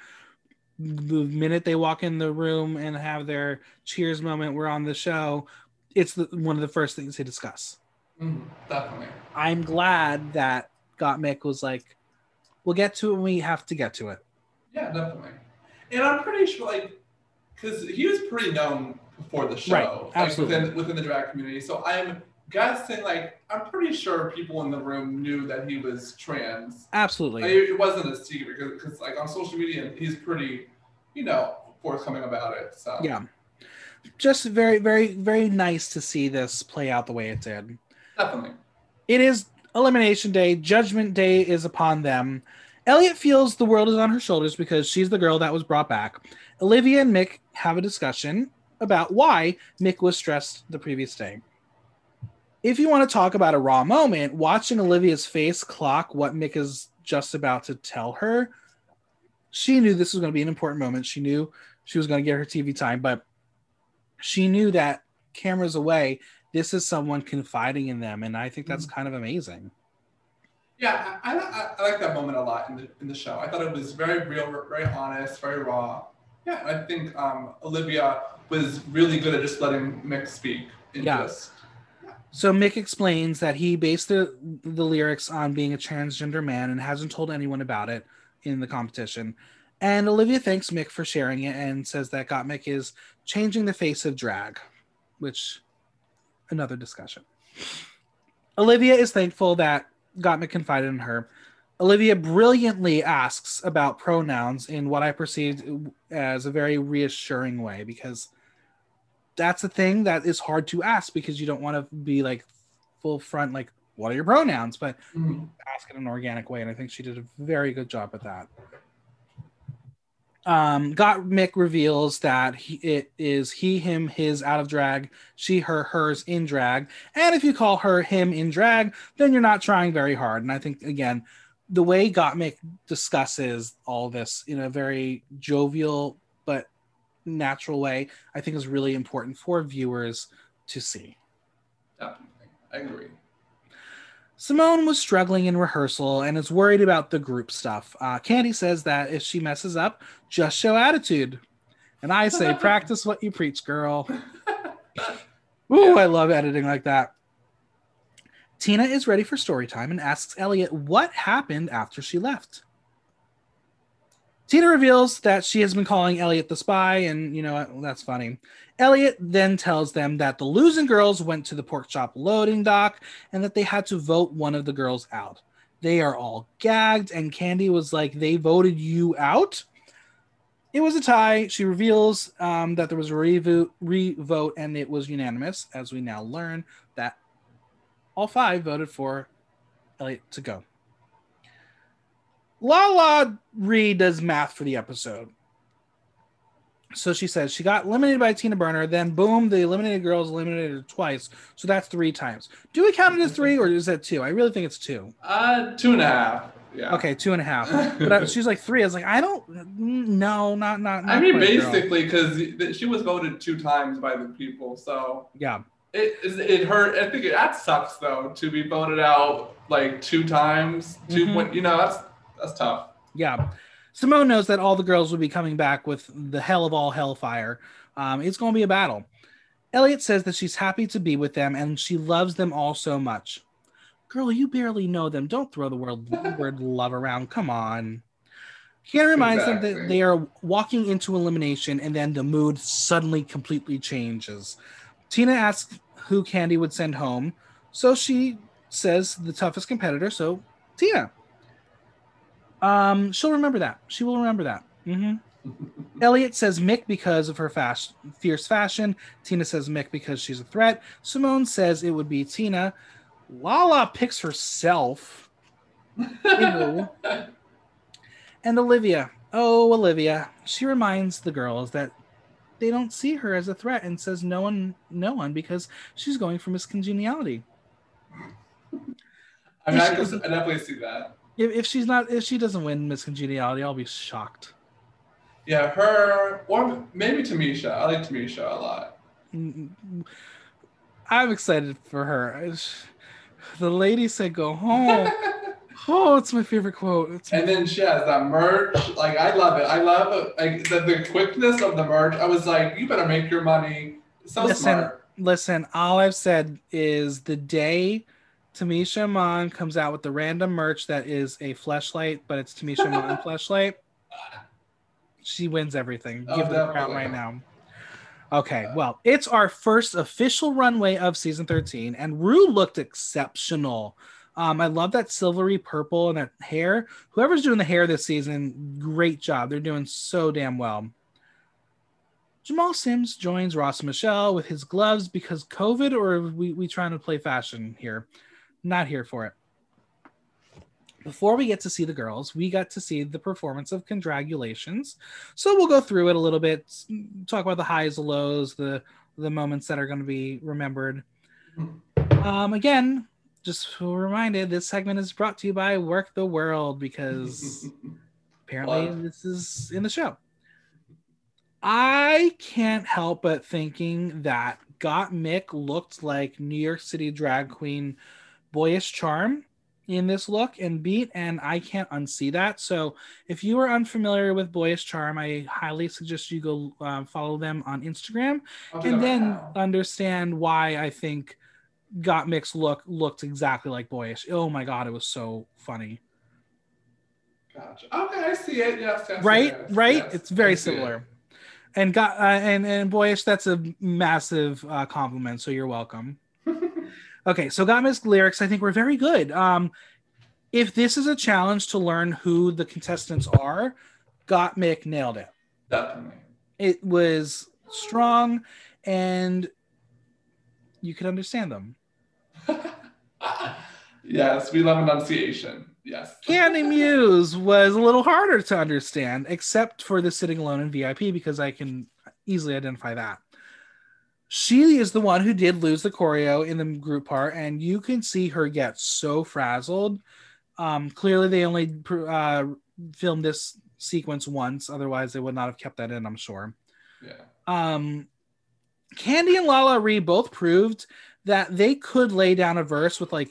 the minute they walk in the room and have their cheers moment, we're on the show, it's the, one of the first things they discuss. Mm, definitely. I'm glad that Gottmik was like, we'll get to it when we have to get to it. Yeah, definitely. And I'm pretty sure, like, because he was pretty known before the show, right, absolutely. Like, within, within the drag community. So I'm guessing, like, I'm pretty sure people in the room knew that he was trans. Absolutely. Like, it wasn't a secret because, like, on social media, he's pretty, you know, forthcoming about it. So yeah. Just very, very, very nice to see this play out the way it did. Definitely. It is Elimination Day. Judgment Day is upon them. Elliot feels the world is on her shoulders because she's the girl that was brought back. Olivia and Mick have a discussion about why Mick was stressed the previous day. If you want to talk about a raw moment, watching Olivia's face clock what Mick is just about to tell her, she knew this was going to be an important moment. She knew she was going to get her T V time, but she knew that cameras away, this is someone confiding in them, and I think that's kind of amazing. Yeah, I, I, I like that moment a lot in the in the show. I thought it was very real, very honest, very raw. Yeah, I think um, Olivia was really good at just letting Mick speak. And yeah. Just, yeah. So Mick explains that he based the, the lyrics on being a transgender man and hasn't told anyone about it in the competition. And Olivia thanks Mick for sharing it and says that Gottmik is changing the face of drag, which... another discussion. Olivia is thankful that Gottmik confided in her. Olivia brilliantly asks about pronouns in what I perceived as a very reassuring way, because that's a thing that is hard to ask because you don't want to be like full front, like, what are your pronouns? But mm-hmm. ask in an organic way. And I think she did a very good job at that. Um, Gottmik reveals that he, it is he, him, his out of drag, she, her, hers in drag. And if you call her him in drag, then you're not trying very hard. And I think, again, the way Gottmik discusses all this in a very jovial but natural way, I think is really important for viewers to see. Definitely. I agree. Simone was struggling in rehearsal and is worried about the group stuff. Uh, Candy says that if she messes up, just show attitude. And I say, practice what you preach, girl. Ooh, I love editing like that. Tina is ready for story time and asks Elliot what happened after she left. Tina reveals that she has been calling Elliot the spy, and, you know, that's funny. Elliot then tells them that the losing girls went to the pork chop loading dock and that they had to vote one of the girls out. They are all gagged, and Candy was like, they voted you out? It was a tie. She reveals um, that there was a revo- re-vote, and it was unanimous, as we now learn that all five voted for Elliot to go. Lala Ri does math for the episode. So she says she got eliminated by Tina Burner, then boom, the eliminated girls eliminated her twice. So that's three times. Do we count it as three or is that two? I really think it's two. Uh, two and a half. Yeah. Okay, two and a half. But I, she's like three. I was like, I don't, no, not, not. not I mean, basically, because she was voted two times by the people. So yeah. It, it hurt. I think it, that sucks, though, to be voted out like two times. Two mm-hmm. point, you know, that's. That's tough. Yeah. Simone knows that all the girls will be coming back with the hell of all hellfire. Um, it's going to be a battle. Elliot says that she's happy to be with them and she loves them all so much. Girl, you barely know them. Don't throw the word, word love around. Come on. Ken reminds exactly. them that they are walking into elimination and then the mood suddenly completely changes. Tina asks who Candy would send home. So she says the toughest competitor. So Tina. Um, she'll remember that. She will remember that. Mm-hmm. Elliot says Mick because of her fas- fierce fashion. Tina says Mick because she's a threat. Simone says it would be Tina. Lala picks herself. And Olivia Oh, Olivia. She reminds the girls that they don't see her as a threat and says no one, no one, because she's going for Miss Congeniality. I mean, I definitely see that. If, if she's not, if she doesn't win Miss Congeniality, I'll be shocked. Yeah, her, or maybe Tamisha. I like Tamisha a lot. I'm excited for her. The lady said, go home. Oh, it's my favorite quote. It's and my- then she has that merch. Like, I love it. I love like the, the quickness of the merch. I was like, you better make your money. So listen, smart. Listen, all I've said is the day Tamisha Mon comes out with the random merch that is a fleshlight, but it's Tamisha Mon fleshlight, she wins everything. Oh, give her the crown right now. Okay, well, it's our first official runway of season thirteen, and Rue looked exceptional. Um, I love that silvery purple and that hair. Whoever's doing the hair this season, great job. They're doing so damn well. Jamal Sims joins Ross and Michelle with his gloves because COVID, or are we, we trying to play fashion here? Not here for it. Before we get to see the girls, we got to see the performance of Condragulations. So we'll go through it a little bit, talk about the highs, the lows, the, the moments that are going to be remembered. Um, again, just reminded, this segment is brought to you by Work the World, because apparently what? This is in the show. I can't help but thinking that Gottmik looked like New York City drag queen Boyish Charm in this look and beat, and I can't unsee that. So if you are unfamiliar with Boyish Charm, I highly suggest you go uh, follow them on Instagram and then how. understand why I think Gottmik's look looked exactly like Boyish. Oh my god, it was so funny. Gotcha. Okay, I see it. Yes, yes, right, yes, right. Yes, it's very similar. It. And got uh, and and Boyish, that's a massive uh, compliment. So you're welcome. Okay, so Gottmik's lyrics, I think, were very good. Um, if this is a challenge to learn who the contestants are, Gottmik nailed it. Definitely. It was strong, and you could understand them. Yes, we love enunciation. Yes. Candy Muse was a little harder to understand, except for the sitting alone in V I P, because I can easily identify that. She is the one who did lose the choreo in the group part, and you can see her get so frazzled. Um, clearly, they only uh, filmed this sequence once. Otherwise, they would not have kept that in, I'm sure. Yeah. Um, Candy and Lala Ri both proved that they could lay down a verse with, like,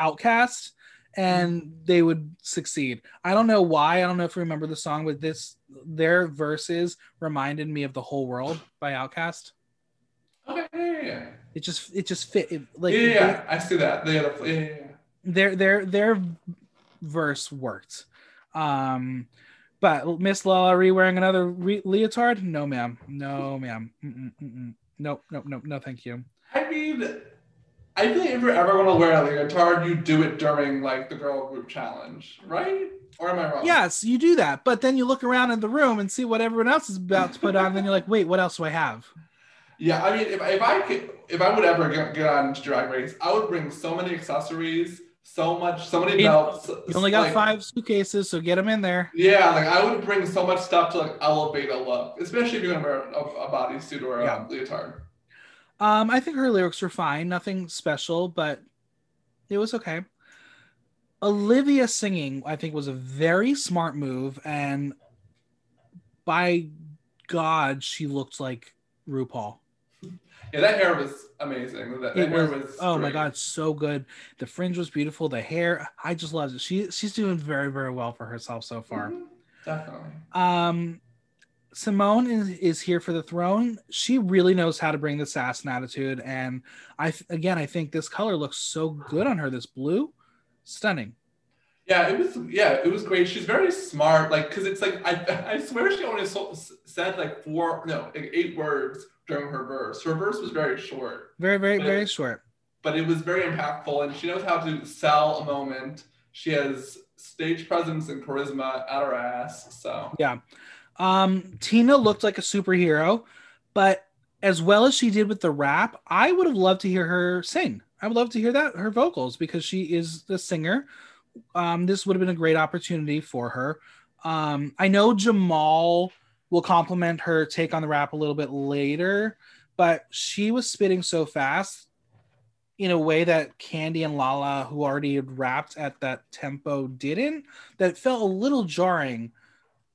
Outkast, and they would succeed. I don't know why. I don't know if you remember the song, but this, their verses reminded me of The Whole World by Outkast. Okay, yeah, yeah. It just it just fit. It, like, yeah, yeah, yeah. They, I see that. They had a, yeah, yeah, yeah. Their their their verse worked, um, but Miss Lala Ri wearing another re- leotard? No, ma'am. No, ma'am. Mm-mm, mm-mm. Nope, nope, nope. No, thank you. I mean, I feel like if you're ever going to wear a leotard, you do it during like the girl group challenge, right? Or am I wrong? Yes, you do that. But then you look around in the room and see what everyone else is about to put on, and then you're like, wait, what else do I have? Yeah, I mean, if, if I could, if I would ever get, get on Drag Race, I would bring so many accessories, so much, so many belts. You only got like, five suitcases, so get them in there. Yeah, like I would bring so much stuff to like elevate a look, especially if you're gonna wear a, a bodysuit or a yeah. leotard. Um, I think her lyrics were fine, nothing special, but it was okay. Olivia singing, I think, was a very smart move, and by God, she looked like RuPaul. Yeah, that hair was amazing. That, that hair was, was oh my god, so good. The fringe was beautiful. The hair, I just loved it. She she's doing very, very well for herself so far. Mm-hmm. Definitely. Um, Simone is, is here for the throne. She really knows how to bring the sass and attitude. And I again, I think this color looks so good on her. This blue, stunning. Yeah, it was. Yeah, it was great. She's very smart. Like, cause it's like I, I swear she only so, said like four, no, like eight words during her verse. Her verse was very short. Very, very, very it, short. But it was very impactful, and she knows how to sell a moment. She has stage presence and charisma at her ass. So yeah, um, Tina looked like a superhero, but as well as she did with the rap, I would have loved to hear her sing. I would love to hear that her vocals because she is the singer. Um, this would have been a great opportunity for her. Um, I know Jamal will compliment her take on the rap a little bit later, but she was spitting so fast in a way that Candy and Lala, who already had rapped at that tempo, didn't, that it felt a little jarring,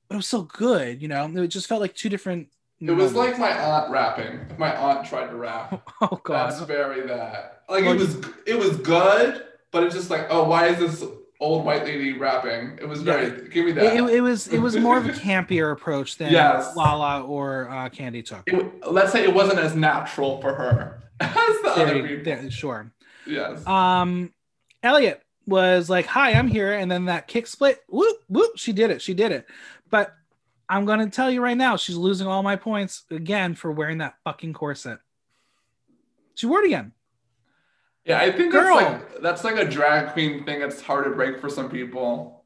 but it was so good, you know? It just felt like two different... It moments. Was like my aunt rapping. If my aunt tried to rap. Oh, God. That's very that. Like, it was, it was good, but it's just like, oh, why is this... old white lady rapping. It was very yeah. give me that. It, it, it was it was more of a campier approach than yes. Lala or uh, Candy took. It, let's say it wasn't as natural for her as the there, other people. There, sure. Yes. Um, Elliot was like, "Hi, I'm here," and then that kick split. Whoop whoop. She did it. She did it. But I'm gonna tell you right now, she's losing all my points again for wearing that fucking corset. She wore it again. Yeah, I think Girl. that's like that's like a drag queen thing that's hard to break for some people.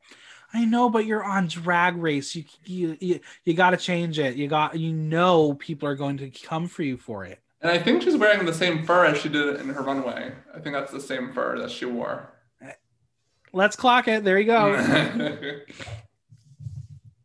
I know, but you're on Drag Race. You you you, you got to change it. You got you know people are going to come for you for it. And I think she's wearing the same fur as she did in her runway. I think that's the same fur that she wore. Let's clock it. There you go.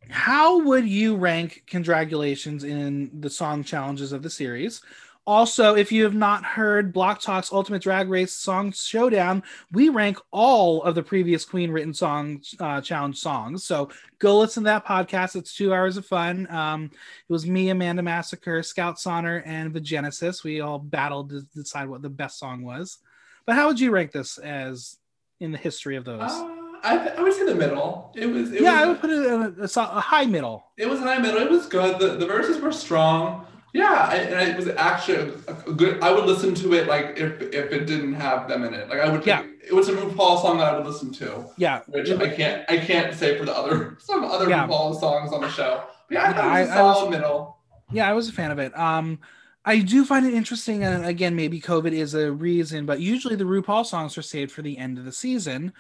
How would you rank congratulations in the song challenges of the series? Also, if you have not heard Block Talk's Ultimate Drag Race Song Showdown, we rank all of the previous Queen written song uh, challenge songs. So go listen to that podcast. It's two hours of fun. Um, it was me, Amanda Massacre, Scout Sonner, and Vagenesis. We all battled to decide what the best song was. But how would you rank this as in the history of those? Uh, I, th- I would say the middle. It was. It yeah, was, I would put it in a, a high middle. It was a high middle. It was good. The, the verses were strong. Yeah, and it was actually a good. I would listen to it like if if it didn't have them in it. Like I would. Yeah. It was a RuPaul song that I would listen to. Yeah. Which I can't. I can't say for the other some other yeah. RuPaul songs on the show. But yeah, I thought it was a solid middle. Yeah, I was a fan of it. Um, I do find it interesting, and again, maybe COVID is a reason, but usually the RuPaul songs are saved for the end of the season.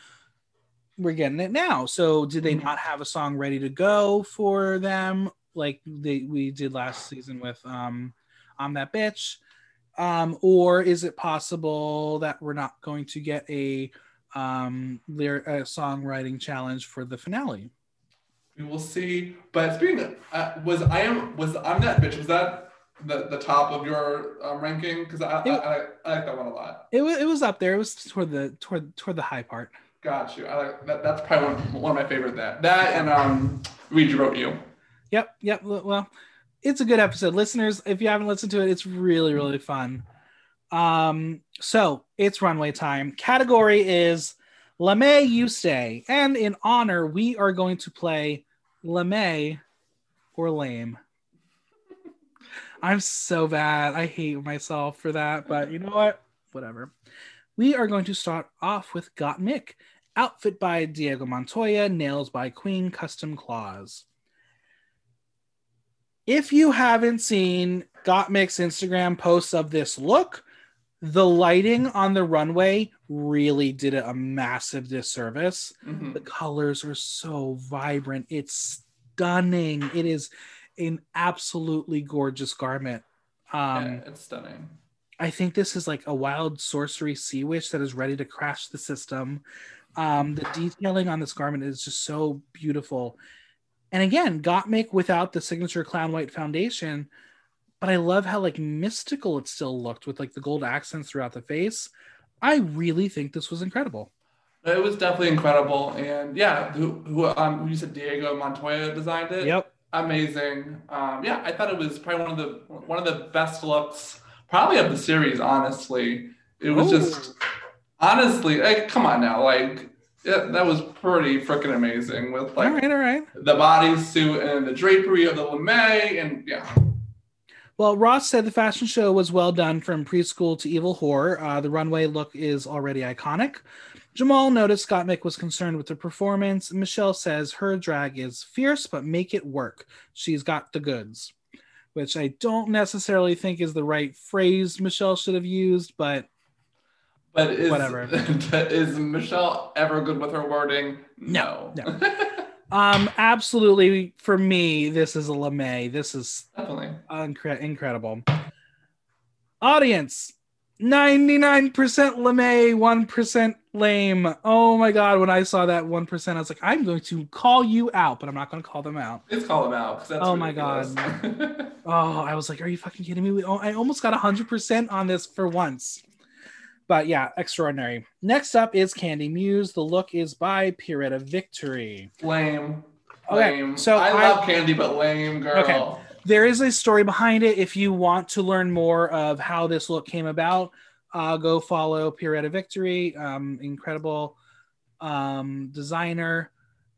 We're getting it now. So, did they not have a song ready to go for them? Like they, we did last season with um, I'm That Bitch? Um, or is it possible that we're not going to get a, um, lyric, a songwriting challenge for the finale? We will see. But speaking of, uh, was I am was I'm That Bitch, was that the, the top of your um, ranking? Because I, I, I, I like that one a lot. It was, it was up there. It was toward the toward toward the high part. Got you. I like that. That's probably one, one of my favorite. That that and um, Read You Wrote You. Yep, yep. Well, it's a good episode. Listeners, if you haven't listened to it, it's really, really fun. Um, so it's runway time. Category is La May You Stay. And in honor, we are going to play La May or Lame. I'm so bad. I hate myself for that, but you know what? Whatever. We are going to start off with Gottmik. Outfit by Diego Montoya. Nails by Queen. Custom Claws. If you haven't seen Gottmik's Instagram posts of this look, the lighting on the runway really did a massive disservice. Mm-hmm. The colors are so vibrant. It's stunning. It is an absolutely gorgeous garment. Um, yeah, it's stunning. I think this is like a wild sorcery sea witch that is ready to crash the system. Um, the detailing on this garment is just so beautiful. And again, Gottmik without the signature clown white foundation, but I love how like mystical it still looked with like the gold accents throughout the face. I really think this was incredible. It was definitely incredible, and yeah, who who um you said Diego Montoya designed it. Yep, amazing. Um, yeah, I thought it was probably one of the one of the best looks probably of the series. Honestly, it was Ooh. just honestly like come on now like. Yeah, that was pretty freaking amazing with like all right, all right. the bodysuit and the drapery of the La May and yeah. Well, Ross said the fashion show was well done from preschool to evil horror. Uh, the runway look is already iconic. Jamal noticed Gottmik was concerned with the performance. Michelle says her drag is fierce, but make it work. She's got the goods, which I don't necessarily think is the right phrase Michelle should have used, but But is, Whatever. is Michelle ever good with her wording? No. No. um, absolutely. For me, this is a La May. This is Definitely. Incre- incredible. Audience, ninety-nine percent LeMay, one percent lame. Oh my God, when I saw that one percent, I was like, I'm going to call you out, but I'm not going to call them out. Let's call them out. That's oh my God. Oh, I was like, are you fucking kidding me? I almost got one hundred percent on this for once. But yeah, extraordinary. Next up is Candy Muse. The look is by Piretta Victory. Lame. Lame. Okay, so I, I love Candy, but lame, girl. Okay. There is a story behind it. If you want to learn more of how this look came about, uh, go follow Piretta Victory. Um, incredible um, designer.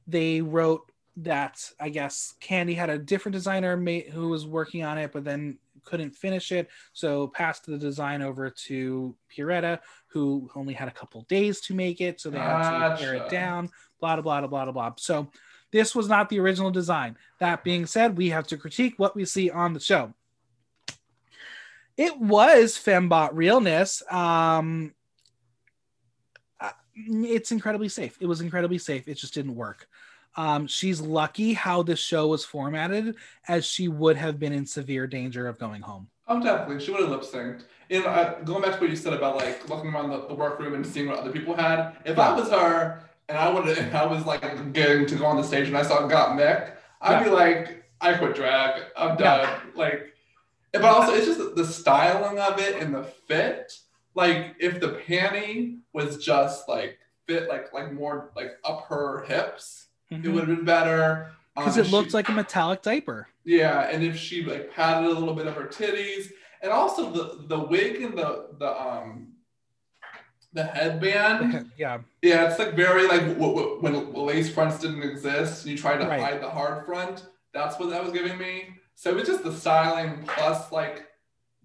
They wrote that, I guess, Candy had a different designer mate who was working on it, but then couldn't finish it. So passed the design over to Piretta, who only had a couple days to make it. So they had to tear it down, blah, blah, blah, blah, blah. So this was not the original design. That being said, we have to critique what we see on the show. It was fembot realness. Um, it's incredibly safe. It was incredibly safe. It just didn't work. Um, she's lucky how this show was formatted, as she would have been in severe danger of going home. Oh, definitely. She would have lip synced. And uh, going back to what you said about like looking around the, the workroom and seeing what other people had, if yeah. I was her, and I would, I was like getting to go on the stage, and I saw Gottmik, I'd yeah. be like, I quit drag. I'm done. Yeah. Like, but also it's just the styling of it and the fit. Like, if the panty was just like fit, like like more like up her hips, mm-hmm. it would have been better. Because um, it looked she, like a metallic diaper. Yeah, and if she like padded a little bit of her titties, and also the the wig and the the um. the headband, okay, yeah, yeah, it's like very like w- w- when lace fronts didn't exist, and you tried to right. hide the hard front. That's what that was giving me. So it was just the styling plus like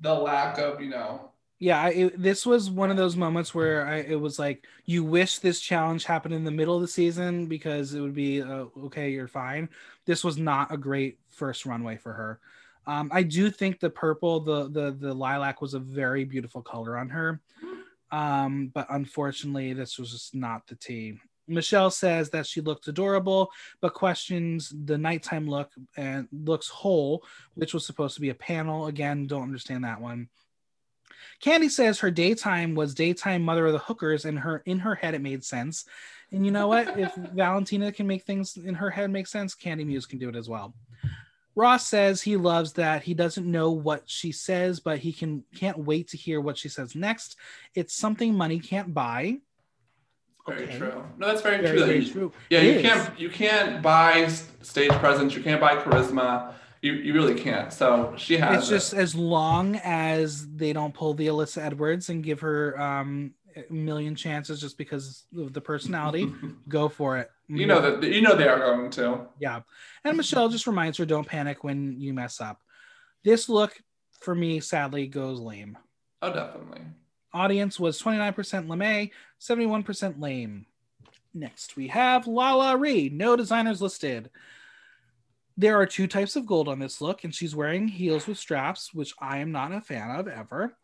the lack of, you know. Yeah, I, it, this was one of those moments where I, it was like, you wish this challenge happened in the middle of the season, because it would be uh, okay, you're fine. This was not a great first runway for her. Um, I do think the purple, the the the lilac was a very beautiful color on her. Um, but unfortunately, this was just not the tea. Michelle says that she looked adorable, but questions the nighttime look and looks whole, which was supposed to be a panel. Again, don't understand that one. Candy says her daytime was daytime mother of the hookers, and her in her head it made sense. And you know what? If Valentina can make things in her head make sense, Candy Muse can do it as well. Ross says he loves that he doesn't know what she says, but he can, can't wait to hear what she says next. It's something money can't buy. Very okay. true. No, that's very, very true. Very true. Yeah, it you is. can't you can't buy stage presence. You can't buy charisma. You you really can't. So she has. It's just it. as long as they don't pull the Alyssa Edwards and give her um, a million chances just because of the personality. Go for it. You know that you know they are going to. Yeah. And Michelle just reminds her, don't panic when you mess up. This look for me sadly goes lame. Oh, definitely. Audience was twenty-nine percent LeMay, seventy-one percent lame. Next we have Lala Ri, no designers listed. There are two types of gold on this look, and she's wearing heels with straps, which I am not a fan of ever.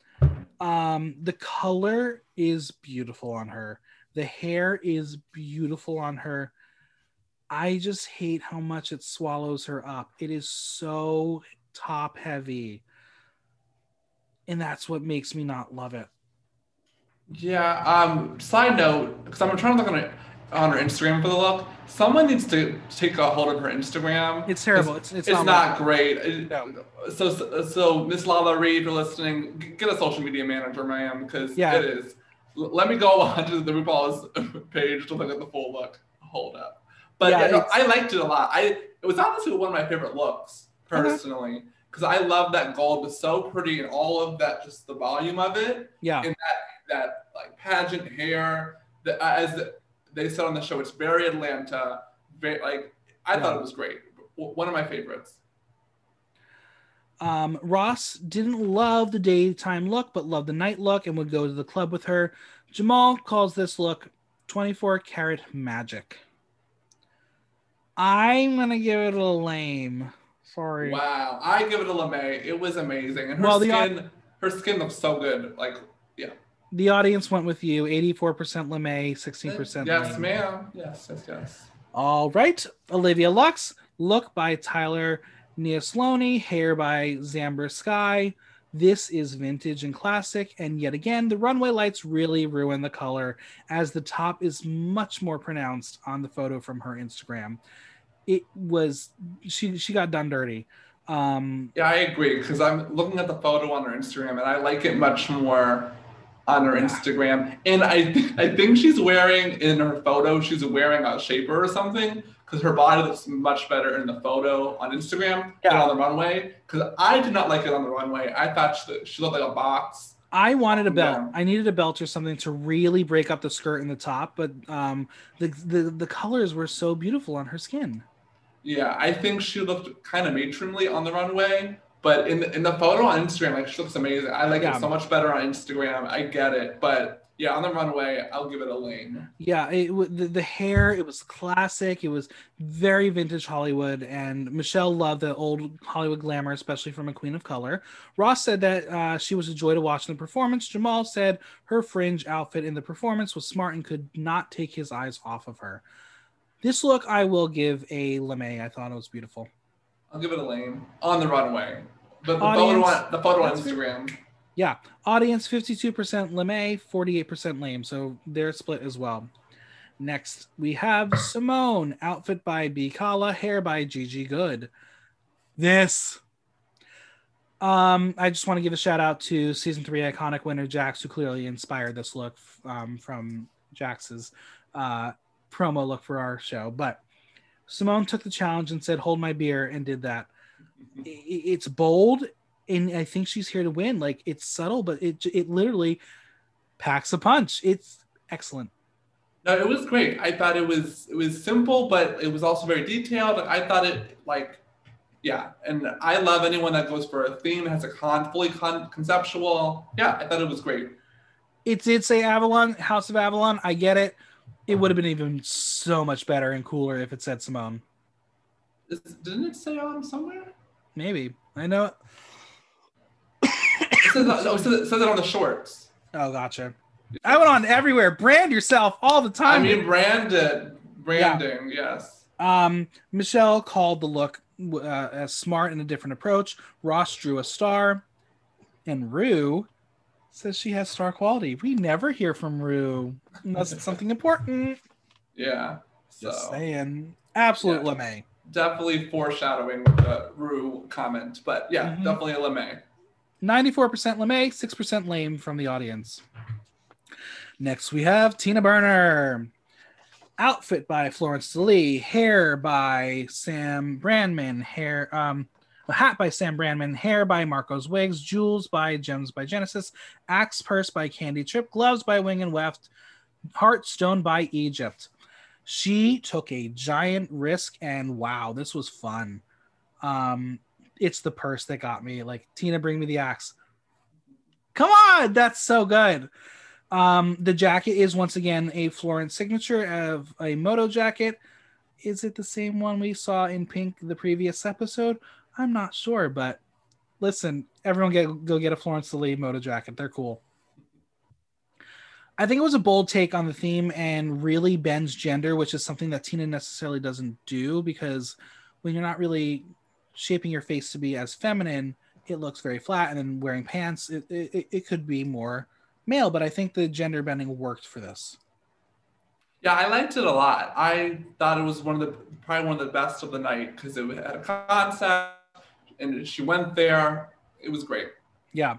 Um, the color is beautiful on her. The hair is beautiful on her. I just hate how much it swallows her up. It is so top heavy. And that's what makes me not love it. Yeah, um, side note, because I'm trying to look on her, on her Instagram for the look. Someone needs to take a hold of her Instagram. It's terrible. It's it's, it's not, not great. It, no. So so, so Miss Lala Ri, if you're listening, get a social media manager, ma'am, because yeah. it is. Let me go on to the RuPaul's page to look at the full look. Hold up. But yeah, yeah, no, I liked it a lot. I It was honestly one of my favorite looks, personally, because okay. I love that gold was so pretty and all of that, just the volume of it. Yeah. And that, that like, pageant hair, the, as they said on the show, it's very Atlanta. Very, like, I yeah. thought it was great. One of my favorites. Um, Ross didn't love the daytime look, but loved the night look and would go to the club with her. Jamal calls this look twenty-four karat magic. I'm going to give it a lame. Sorry. Wow. I give it a LeMay. It was amazing. And her well, skin, the, her skin looks so good. Like, yeah. The audience went with you. eighty-four percent LeMay, sixteen percent Yes, lame. ma'am. Yes, yes, yes. All right. Olivia Lux, look by Tyler Neosloni, hair by Zamber Sky, This is vintage and classic, and yet again, the runway lights really ruin the color, as the top is much more pronounced on the photo from her Instagram. It was, she she got done dirty. Um, yeah, I agree, because I'm looking at the photo on her Instagram, and I like it much more on her yeah. Instagram. And I, th- I think she's wearing, in her photo, she's wearing a shaper or something, because her body looks much better in the photo on Instagram yeah. than on the runway. Because I did not like it on the runway. I thought she, she looked like a box. I wanted a belt. Yeah. I needed a belt or something to really break up the skirt and the top. But um, the, the, the colors were so beautiful on her skin. Yeah, I think she looked kind of matronly on the runway. But in the, in the photo on Instagram, like, she looks amazing. I like yeah. it so much better on Instagram. I get it. But... yeah, on the runway, I'll give it a lane. Yeah, it, the, the hair, it was classic. It was very vintage Hollywood. And Michelle loved the old Hollywood glamour, especially from a queen of color. Ross said that uh, she was a joy to watch in the performance. Jamal said her fringe outfit in the performance was smart and could not take his eyes off of her. This look, I will give a lame. I thought it was beautiful. I'll give it a lane on the runway. But the Audience, photo on, the photo on Instagram... Good. Yeah, audience fifty-two percent lame, forty-eight percent lame. So they're split as well. Next, we have Simone, outfit by B. Calla, hair by Gigi Good. This. Um, I just want to give a shout out to season three iconic winner Jax, who clearly inspired this look f- um, from Jax's uh, promo look for our show. But Simone took the challenge and said, hold my beer, and did that. It's bold. And I think she's here to win. Like, it's subtle, but it it literally packs a punch. It's excellent. No, it was great. I thought it was it was simple, but it was also very detailed. I thought it, like, yeah. And I love anyone that goes for a theme, has a con, fully con, conceptual. Yeah, I thought it was great. It did say Avalon, House of Avalon. I get it. It would have been even so much better and cooler if it said Simone. Is, didn't it say on um, somewhere? Maybe. I know. It says it on the shorts. Oh, gotcha. I went on everywhere. Brand yourself all the time. I mean, branded. Branding, yeah. Yes. Um, Michelle called the look uh, as smart and a different approach. Ross drew a star. And Rue says she has star quality. We never hear from Rue unless it's something important. Yeah. So. Just saying. Absolute yeah. lame. Definitely foreshadowing with the Rue comment. But yeah, mm-hmm. definitely a lame. ninety-four percent lame, six percent lame from the audience. Next, we have Tina Burner. Outfit by Florence DeLee. Hair by Sam Brandman. Hair, um, a hat by Sam Brandman. Hair by Marcos Wigs. Jewels by Gems by Genesis. Axe Purse by Candy Trip. Gloves by Wing and Weft. Heartstone by Egypt. She took a giant risk, and wow, this was fun. Um... It's the purse that got me. Like, Tina, bring me the axe. Come on! That's so good. Um, the jacket is, once again, a Florence signature of a moto jacket. Is it the same one we saw in pink the previous episode? I'm not sure, but listen, everyone get, go get a Florence DeLee moto jacket. They're cool. I think it was a bold take on the theme and really bends gender, which is something that Tina necessarily doesn't do, because when you're not really... shaping your face to be as feminine, it looks very flat, and then wearing pants, it, it it could be more male. But I think the gender bending worked for this. Yeah, I liked it a lot. I thought it was one of the probably one of the best of the night, because it had a concept, and she went there. It was great. Yeah.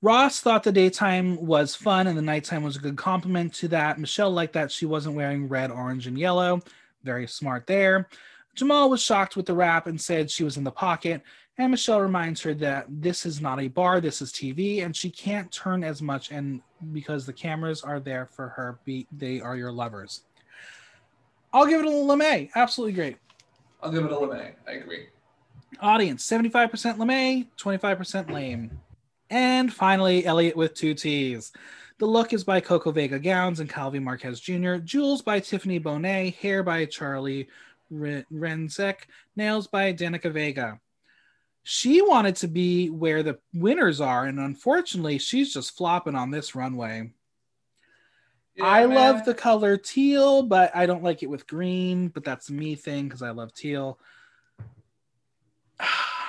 Ross thought the daytime was fun, and the nighttime was a good compliment to that. Michelle liked that she wasn't wearing red, orange, and yellow. Very smart there. Jamal was shocked with the rap and said she was in the pocket, and Michelle reminds her that this is not a bar, this is T V, and she can't turn as much, and because the cameras are there for her, be, they are your lovers. I'll give it a lame. Absolutely great. I'll give it a lame. I agree. Audience, seventy-five percent lame, twenty-five percent lame. And finally, Elliot with two T's. The look is by Coco Vega Gowns and Calvi Marquez Junior Jewels by Tiffany Bonet. Hair by Charlie Rainsick. Nails by Danica Vega. She wanted to be where the winners are, and unfortunately, she's just flopping on this runway. Yeah, I man. love the color teal, but I don't like it with green, but that's me thing because I love teal.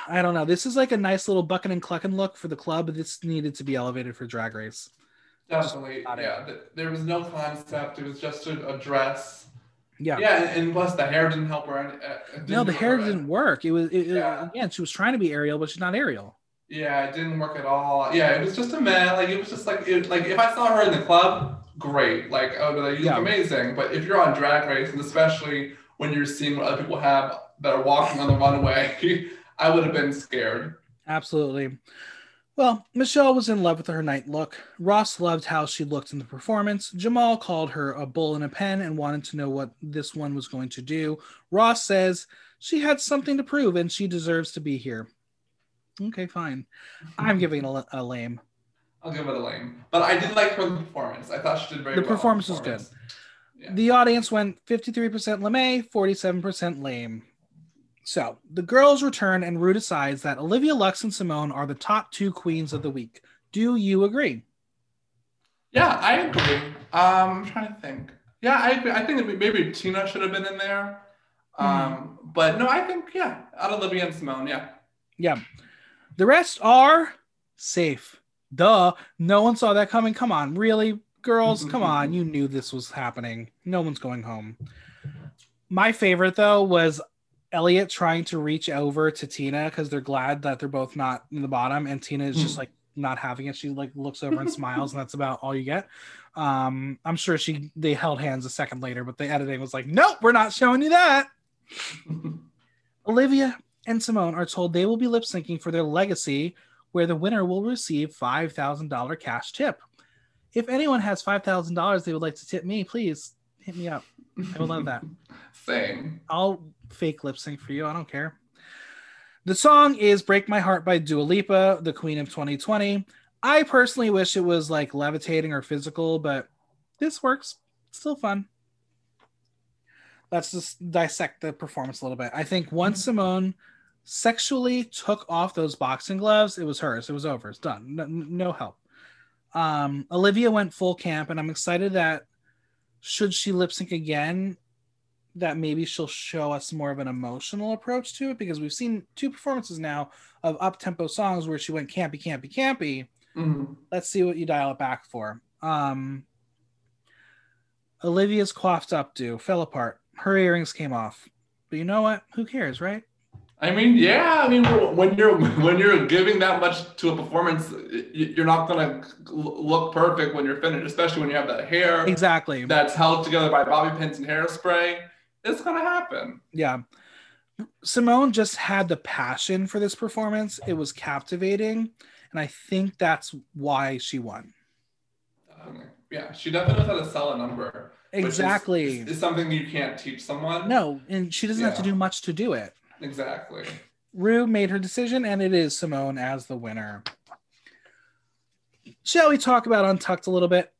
I don't know. This is like a nice little bucking and clucking look for the club. This needed to be elevated for Drag Race. Definitely. Yeah. There was no concept. It was just a, a dress. Yeah. Yeah. And, and plus the hair didn't help her. Uh, didn't no, the hair didn't in. work. It was, it, yeah. it, again, she was trying to be Ariel, but she's not Ariel. Yeah. It didn't work at all. Yeah. It was just a mess. Like, it was just like, it, like if I saw her in the club, great. Like, oh, but you yeah. look amazing. But if you're on Drag Race, and especially when you're seeing what other people have that are walking on the runway, I would have been scared. Absolutely. Well, Michelle was in love with her night look. Ross loved how she looked in the performance. Jamal called her a bull in a pen and wanted to know what this one was going to do. Ross says she had something to prove and she deserves to be here. Okay, fine. I'm giving it a, a lame. I'll give it a lame. But I did like her performance. I thought she did very the well. The performance was good. Yeah. The audience went fifty-three percent lame, forty-seven percent lame. So, the girls return and Rue decides that Olivia Lux and Simone are the top two queens of the week. Do you agree? Yeah, I agree. Um, I'm trying to think. Yeah, I agree. I think that maybe Tina should have been in there. Um, mm-hmm. But no, I think, yeah, out of Olivia and Simone, yeah. Yeah. The rest are safe. Duh. No one saw that coming. Come on, really? Girls, come on. You knew this was happening. No one's going home. My favorite, though, was Elliot trying to reach over to Tina because they're glad that they're both not in the bottom, and Tina is just like not having it. She like looks over and smiles, and that's about all you get. Um, I'm sure she they held hands a second later, but the editing was like, nope, we're not showing you that. Olivia and Simone are told they will be lip syncing for their legacy, where the winner will receive five thousand dollars cash tip. If anyone has five thousand dollars they would like to tip me, please hit me up. I would love that. Same. I'll fake lip sync for you. I don't care. The song is Break My Heart by Dua Lipa, the queen of twenty twenty. I personally wish it was like levitating or physical, but this works. It's still fun. Let's just dissect the performance a little bit. I think once Simone sexually took off those boxing gloves, it was hers. It was over. It's done. No, no help. Um, Olivia went full camp, and I'm excited that should she lip sync again, that maybe she'll show us more of an emotional approach to it, because we've seen two performances now of up-tempo songs where she went campy, campy, campy. Mm-hmm. Let's see what you dial it back for. Um, Olivia's coiffed up do, fell apart. Her earrings came off. But you know what? Who cares, right? I mean, yeah. I mean, when you're when you're giving that much to a performance, you're not gonna look perfect when you're finished, especially when you have that hair. Exactly. That's held together by bobby pins and hairspray. It's gonna happen. Yeah. Simone just had the passion for this performance. It was captivating, and I think that's why she won. Um, yeah, she definitely knows how to sell a number. Exactly. It's something you can't teach someone. No, and she doesn't yeah. have to do much to do it. Exactly. Rue made her decision, and it is Simone as the winner. Shall we talk about Untucked a little bit?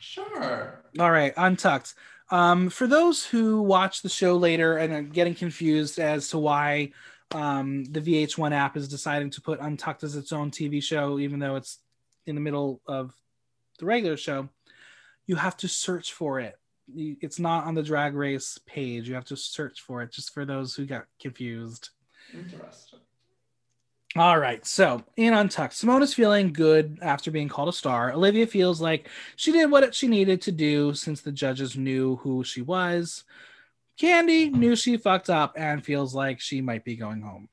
Sure. All right, Untucked. Um, for those who watch the show later and are getting confused as to why um, the V H one app is deciding to put Untucked as its own T V show, even though it's in the middle of the regular show, you have to search for it. It's not on the Drag Race page. You have to search for it, just for those who got confused. Interesting. All right. So in Untucked, Simone is feeling good after being called a star. Olivia feels like she did what she needed to do since the judges knew who she was. Candy knew she fucked up and feels like she might be going home.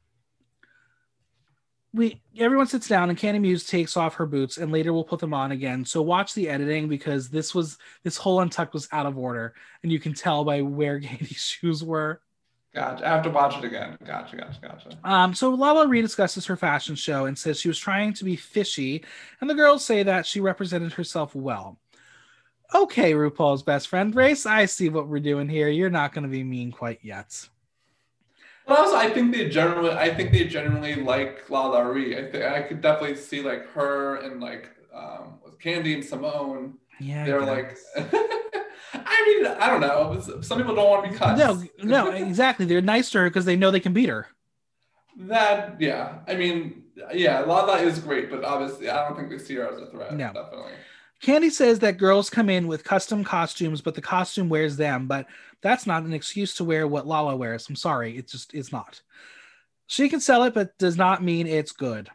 We everyone sits down and Candy Muse takes off her boots and later we'll put them on again. So watch the editing, because this was this whole Untucked was out of order, and you can tell by where Candy's shoes were. Gotcha. I have to watch it again. Gotcha, gotcha, gotcha. Um, so Lala Ri discusses her fashion show and says she was trying to be fishy, and the girls say that she represented herself well. Okay, RuPaul's best friend race. I see what we're doing here. You're not going to be mean quite yet. But also, I think they generally, I think they generally like Lala Ri. I think I could definitely see like her and like um, Candy and Simone. Yeah, they're like. I mean, I don't know. Some people don't want to be cut. No, no, exactly. They're nice to her because they know they can beat her. That yeah, I mean yeah, Lala is great, but obviously, I don't think we see her as a threat. No, definitely. Candy says that girls come in with custom costumes, but the costume wears them. But that's not an excuse to wear what Lala wears. I'm sorry. It's just, it's not. She can sell it, but does not mean it's good.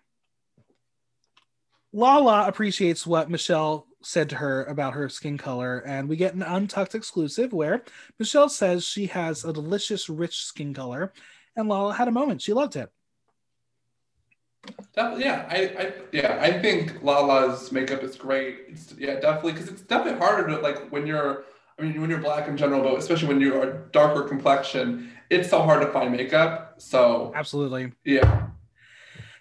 Lala appreciates what Michelle said to her about her skin color, and we get an Untucked exclusive where Michelle says she has a delicious, rich skin color, and Lala had a moment. She loved it. That, yeah, I, I yeah, I think Lala's makeup is great. It's, yeah, definitely, because it's definitely harder to, like, when you're, I mean, when you're Black in general, but especially when you are darker complexion, it's so hard to find makeup. So absolutely, yeah.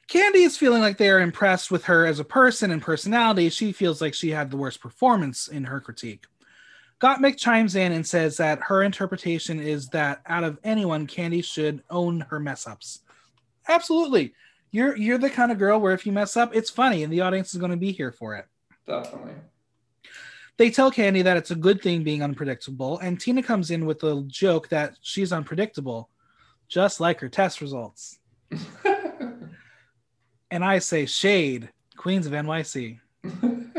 Candy is feeling like they are impressed with her as a person and personality. She feels like she had the worst performance in her critique. Gottmik chimes in and says that her interpretation is that out of anyone, Candy should own her mess ups. Absolutely. You're, you're the kind of girl where if you mess up, it's funny and the audience is going to be here for it. Definitely. They tell Candy that it's a good thing being unpredictable, and Tina comes in with a joke that she's unpredictable, just like her test results. And I say, shade, Queens of N Y C. I,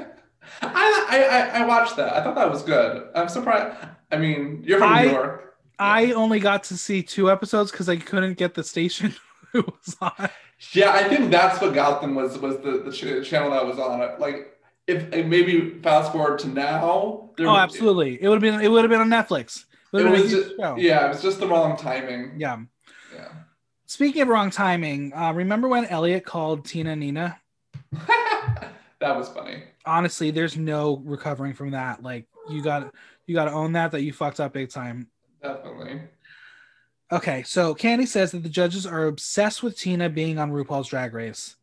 I I watched that. I thought that was good. I'm surprised. I mean, you're from I, New York. I yeah. only got to see two episodes because I couldn't get the station it was on. Yeah, I think that's what got them was was the, the ch- channel that was on it. Like, if maybe fast forward to now. There, oh, absolutely. It, it would have been. It would have been on Netflix. It, it was just, yeah, it was just the wrong timing. Yeah. Yeah. Speaking of wrong timing, uh, remember when Elliot called Tina Nina? That was funny. Honestly, there's no recovering from that. Like, you got you got to own that that you fucked up big time. Definitely. Okay, so Candy says that the judges are obsessed with Tina being on RuPaul's Drag Race.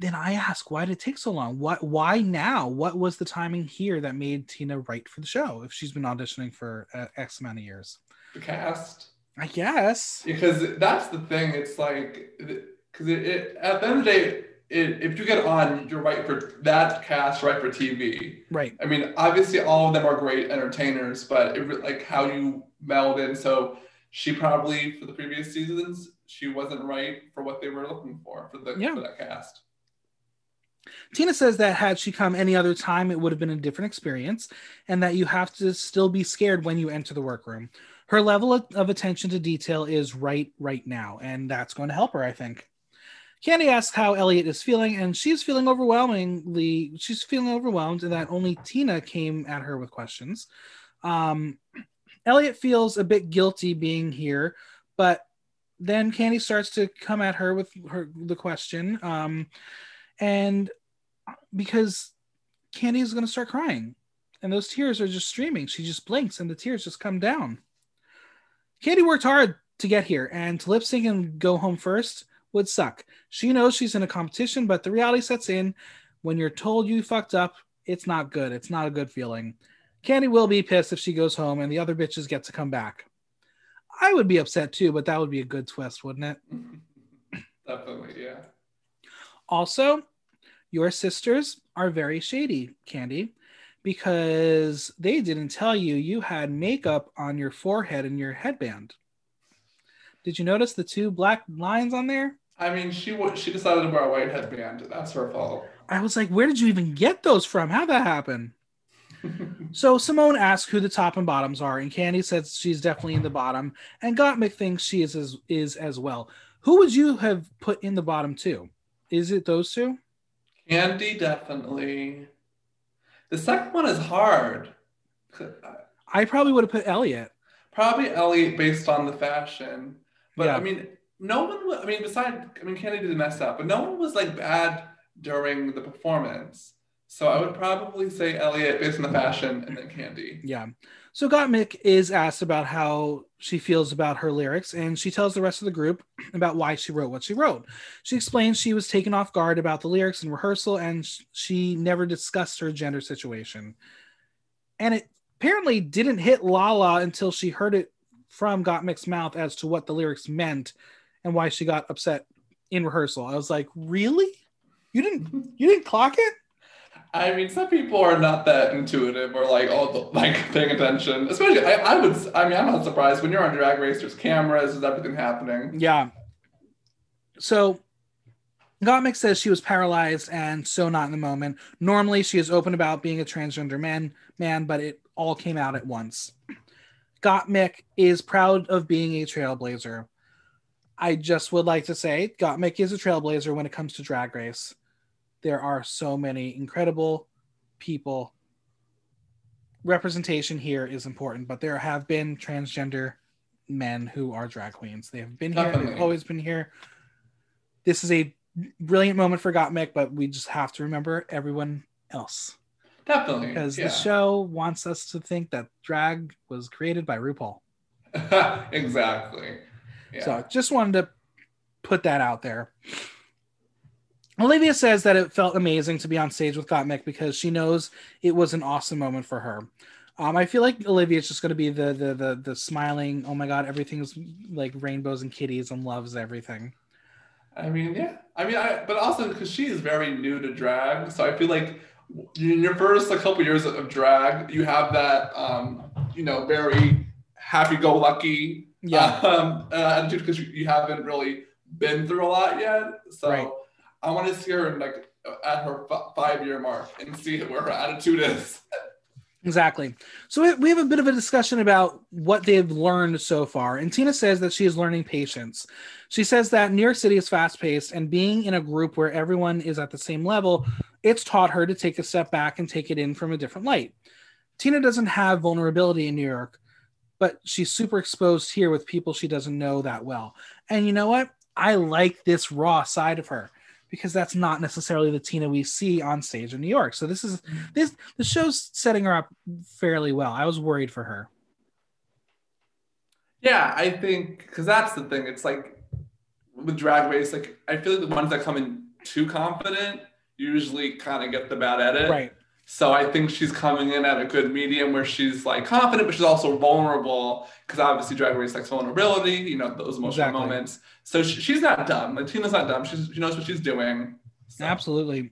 Then I ask, why did it take so long? What? Why now? What was the timing here that made Tina right for the show? If she's been auditioning for uh, X amount of years, the cast. I guess. Because that's the thing. It's like, because it, it, at the end of the day, it, if you get on, you're right for that cast, right for T V. Right. I mean, obviously, all of them are great entertainers, but it, like how you meld in. So she probably, for the previous seasons, she wasn't right for what they were looking for, for, the, yeah. for that cast. Tina says that had she come any other time, it would have been a different experience, and that you have to still be scared when you enter the workroom. Her level of attention to detail is right right now, and that's going to help her, I think. Candy asks how Elliot is feeling, and she's feeling overwhelmingly, she's feeling overwhelmed and that only Tina came at her with questions. Um, Elliot feels a bit guilty being here, but then Candy starts to come at her with her the question, um, and because Candy is going to start crying, and those tears are just streaming. She just blinks, and the tears just come down. Candy worked hard to get here, and to lip sync and go home first would suck. She knows she's in a competition, but the reality sets in. When you're told you fucked up, it's not good. It's not a good feeling. Candy will be pissed if she goes home and the other bitches get to come back. I would be upset too, but that would be a good twist, wouldn't it? Definitely, yeah. Also, your sisters are very shady, Candy, because they didn't tell you you had makeup on your forehead and your headband. Did you notice the two black lines on there? I mean, she w- she decided to wear a white headband. That's her fault. I was like, where did you even get those from? How'd that happen? So Simone asks who the top and bottoms are, and Candy says she's definitely in the bottom, and Gottmik thinks she is as, is as well. Who would you have put in the bottom two? Is it those two? Candy, definitely. The second one is hard. I probably would have put Elliot. Probably Elliot based on the fashion. But yeah. I mean, no one, was, I mean, besides, I mean, Candy didn't mess up, but no one was like bad during the performance. So I would probably say Elliot based on the fashion and then Candy. Yeah. So Gottmik is asked about how she feels about her lyrics, and she tells the rest of the group about why she wrote what she wrote. She explains she was taken off guard about the lyrics in rehearsal, and she never discussed her gender situation. And it apparently didn't hit Lala until she heard it from Gottmik's mouth as to what the lyrics meant and why she got upset in rehearsal. I was like, really? You didn't you didn't clock it? I mean, some people are not that intuitive or like all the, like paying attention. Especially, I, I would. I mean, I'm not surprised when you're on Drag Race. There's cameras. There's everything happening. Yeah. So, Gottmik says she was paralyzed and so not in the moment. Normally, she is open about being a transgender man, man, but it all came out at once. Gottmik is proud of being a trailblazer. I just would like to say Gottmik is a trailblazer when it comes to Drag Race. There are so many incredible people. Representation here is important, but there have been transgender men who are drag queens. They have been here. Definitely. They've always been here. This is a brilliant moment for Gottmik, but we just have to remember everyone else. Definitely. Because yeah. the show wants us to think that drag was created by RuPaul. Exactly. Yeah. So just wanted to put that out there. Olivia says that it felt amazing to be on stage with Gottmik because she knows it was an awesome moment for her. Um, I feel like Olivia is just going to be the, the the the smiling, oh my God, everything's like rainbows and kitties and loves everything. I mean, yeah. I mean, I, but also because she is very new to drag. So I feel like in your first a couple years of drag, you have that, um, you know, very happy-go-lucky yeah. um, uh, attitude because you, you haven't really been through a lot yet. So. Right. I want to see her like at her f- five-year mark and see where her attitude is. Exactly. So we have a bit of a discussion about what they've learned so far. And Tina says that she is learning patience. She says that New York City is fast-paced, and being in a group where everyone is at the same level, it's taught her to take a step back and take it in from a different light. Tina doesn't have vulnerability in New York, but she's super exposed here with people she doesn't know that well. And you know what? I like this raw side of her, because that's not necessarily the Tina we see on stage in New York. So this is this the show's setting her up fairly well. I was worried for her. Yeah, I think because that's the thing. It's like with Drag Race, like I feel like the ones that come in too confident usually kind of get the bad edit. Right. So I think she's coming in at a good medium where she's like confident, but she's also vulnerable because obviously Drag Race likes vulnerability, you know, those emotional exactly. moments. So she, she's not dumb. Like Tina's not dumb. She's, she knows what she's doing. So. Absolutely.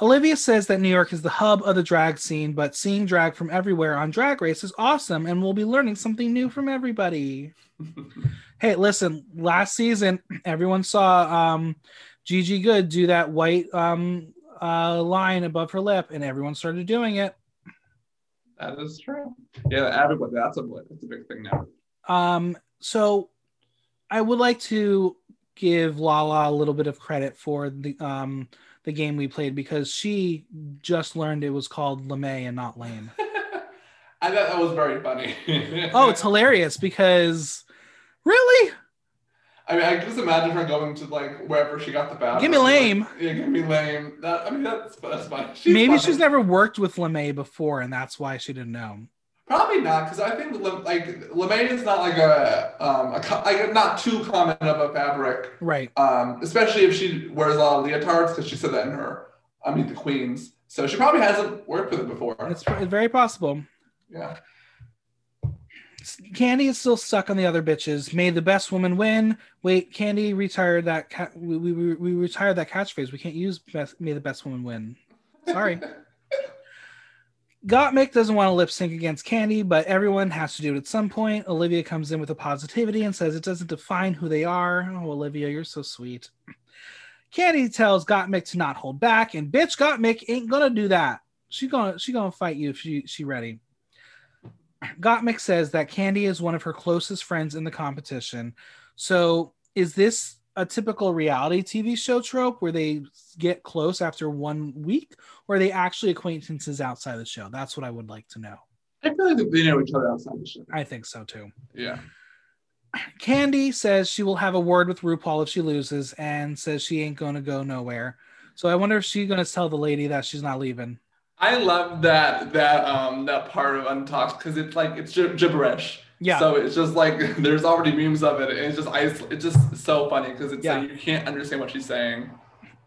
Olivia says that New York is the hub of the drag scene, but seeing drag from everywhere on Drag Race is awesome, and we'll be learning something new from everybody. Hey, listen, last season, everyone saw um, Gigi Good do that white... Um, Uh, line above her lip, and everyone started doing it. That is true. Yeah, everybody. That's a that's a big thing now. Um, so I would like to give Lala a little bit of credit for the um the game we played because she just learned it was called LeMay and not Lane. I thought that was very funny. Oh, it's hilarious because really. I mean, I can just imagine her going to like wherever she got the bathroom. Give me lame. Like, yeah, give me lame. That, I mean, that's that's funny. She's Maybe funny. She's never worked with LeMay before, and that's why she didn't know. Probably not, because I think like LeMay is not like a um a, like, not too common of a fabric, right? Um, especially if she wears a lot of leotards, because she said that in her I mean the Queens, so she probably hasn't worked with it before. It's very possible. Yeah. Candy is still stuck on the other bitches. May the best woman win. Wait, Candy retired that. Ca- we, we we retired that catchphrase. We can't use best, "May the best woman win." Sorry. Gottmik doesn't want to lip sync against Candy, but everyone has to do it at some point. Olivia comes in with a positivity and says it doesn't define who they are. Oh, Olivia, you're so sweet. Candy tells Gottmik to not hold back, and bitch, Gottmik ain't gonna do that. She gonna she gonna fight you if she she ready. Gottmik says that Candy is one of her closest friends in the competition. So is this a typical reality T V show trope where they get close after one week, or are they actually acquaintances outside the show? That's what I would like to know. I feel like they know each other outside the show. I think so too. Yeah. Candy says she will have a word with RuPaul if she loses and says she ain't going to go nowhere. So I wonder if she's going to tell the lady that she's not leaving. I love that that um that part of Untalked because it's like it's gi- gibberish. Yeah. So it's just like there's already memes of it, and it's just isol- it's just so funny because it's yeah. like you can't understand what she's saying.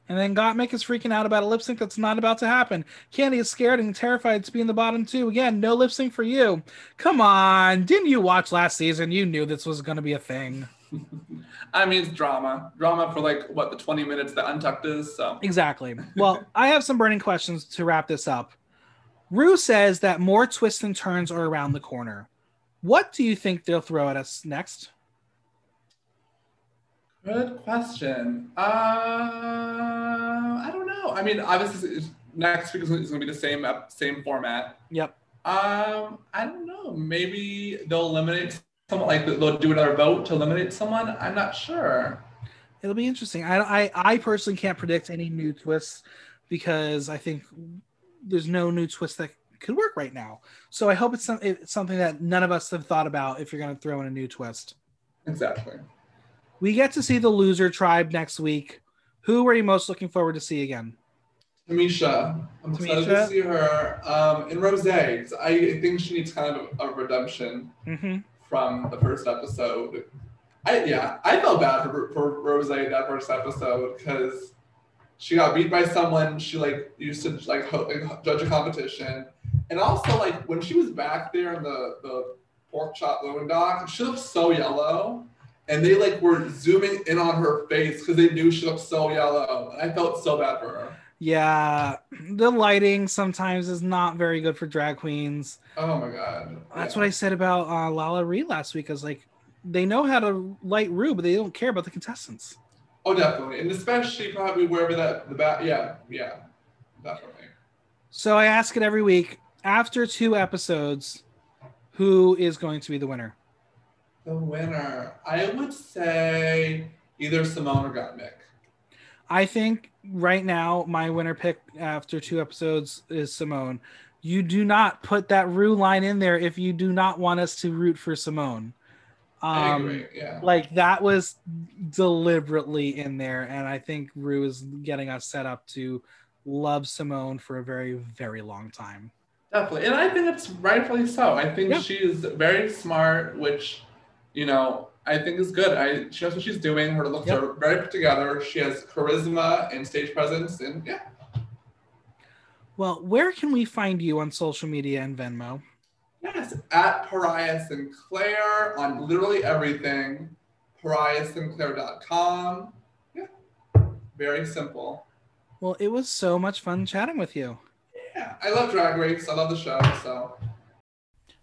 And then Gottmik is freaking out about a lip sync that's not about to happen. Candy is scared and terrified to be in the bottom two again. No lip sync for you. Come on, didn't you watch last season? You knew this was going to be a thing. I mean, it's drama. Drama for like, what, the twenty minutes that Untucked is, so. Exactly. Well, I have some burning questions to wrap this up. Rue says that more twists and turns are around the corner. What do you think they'll throw at us next? Good question. Uh, I don't know. I mean, obviously, next week is going to be the same same format. Yep. Um, I don't know. Maybe they'll eliminate someone like they'll do another vote to eliminate someone. I'm not sure. It'll be interesting. I, I, I personally can't predict any new twists because I think there's no new twist that could work right now. So I hope it's, some, it's something that none of us have thought about if you're going to throw in a new twist. Exactly. We get to see the loser tribe next week. Who are you most looking forward to see again? Tamisha. I'm Tamisha. excited to see her um, in Rosé, because I think she needs kind of a, a redemption mm-hmm. from the first episode. I Yeah, I felt bad for, for Rosé that first episode because she got beat by someone she like used to like, ho- like judge a competition. And also like when she was back there in the, the pork chop loan dock, she looked so yellow. And they like were zooming in on her face because they knew she looked so yellow. And I felt so bad for her. Yeah, the lighting sometimes is not very good for drag queens. Oh my god. That's yeah. what I said about uh, Lala Ri last week. I was like, they know how to light Rue, but they don't care about the contestants. Oh, definitely. And especially probably wherever that, the back, yeah, yeah, definitely. So I ask it every week. After two episodes, who is going to be the winner? The winner. I would say either Simone or Gottmik. I think right now my winner pick after two episodes is Simone. You do not put that Rue line in there if you do not want us to root for Simone. Um, I agree, yeah. Like that was deliberately in there, and I think Rue is getting us set up to love Simone for a very, very long time. Definitely, and I think it's rightfully so. I think yeah. she is very smart, which, you know, I think is good. I she knows what she's doing. Her looks yep. are very put together. She has charisma and stage presence, and yeah. Well, where can we find you on social media and Venmo? Yes, at Pariah Sinclair on literally everything. pariah sinclair dot com. Yeah, very simple. Well, it was so much fun chatting with you. Yeah, I love Drag Race. I love the show, so...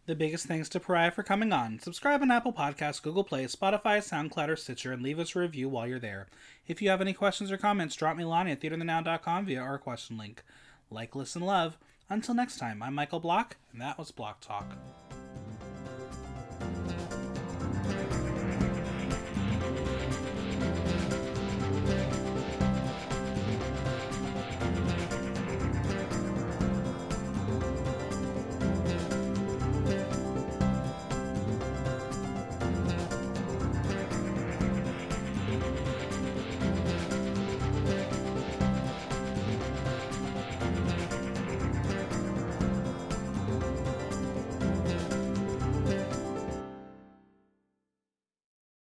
The biggest thanks to Pariah for coming on. Subscribe on Apple Podcasts, Google Play, Spotify, SoundCloud, or Stitcher, and leave us a review while you're there. If you have any questions or comments, drop me a line at theater in the now dot com via our question link. Like, listen, love. Until next time, I'm Michael Block, and that was Block Talk.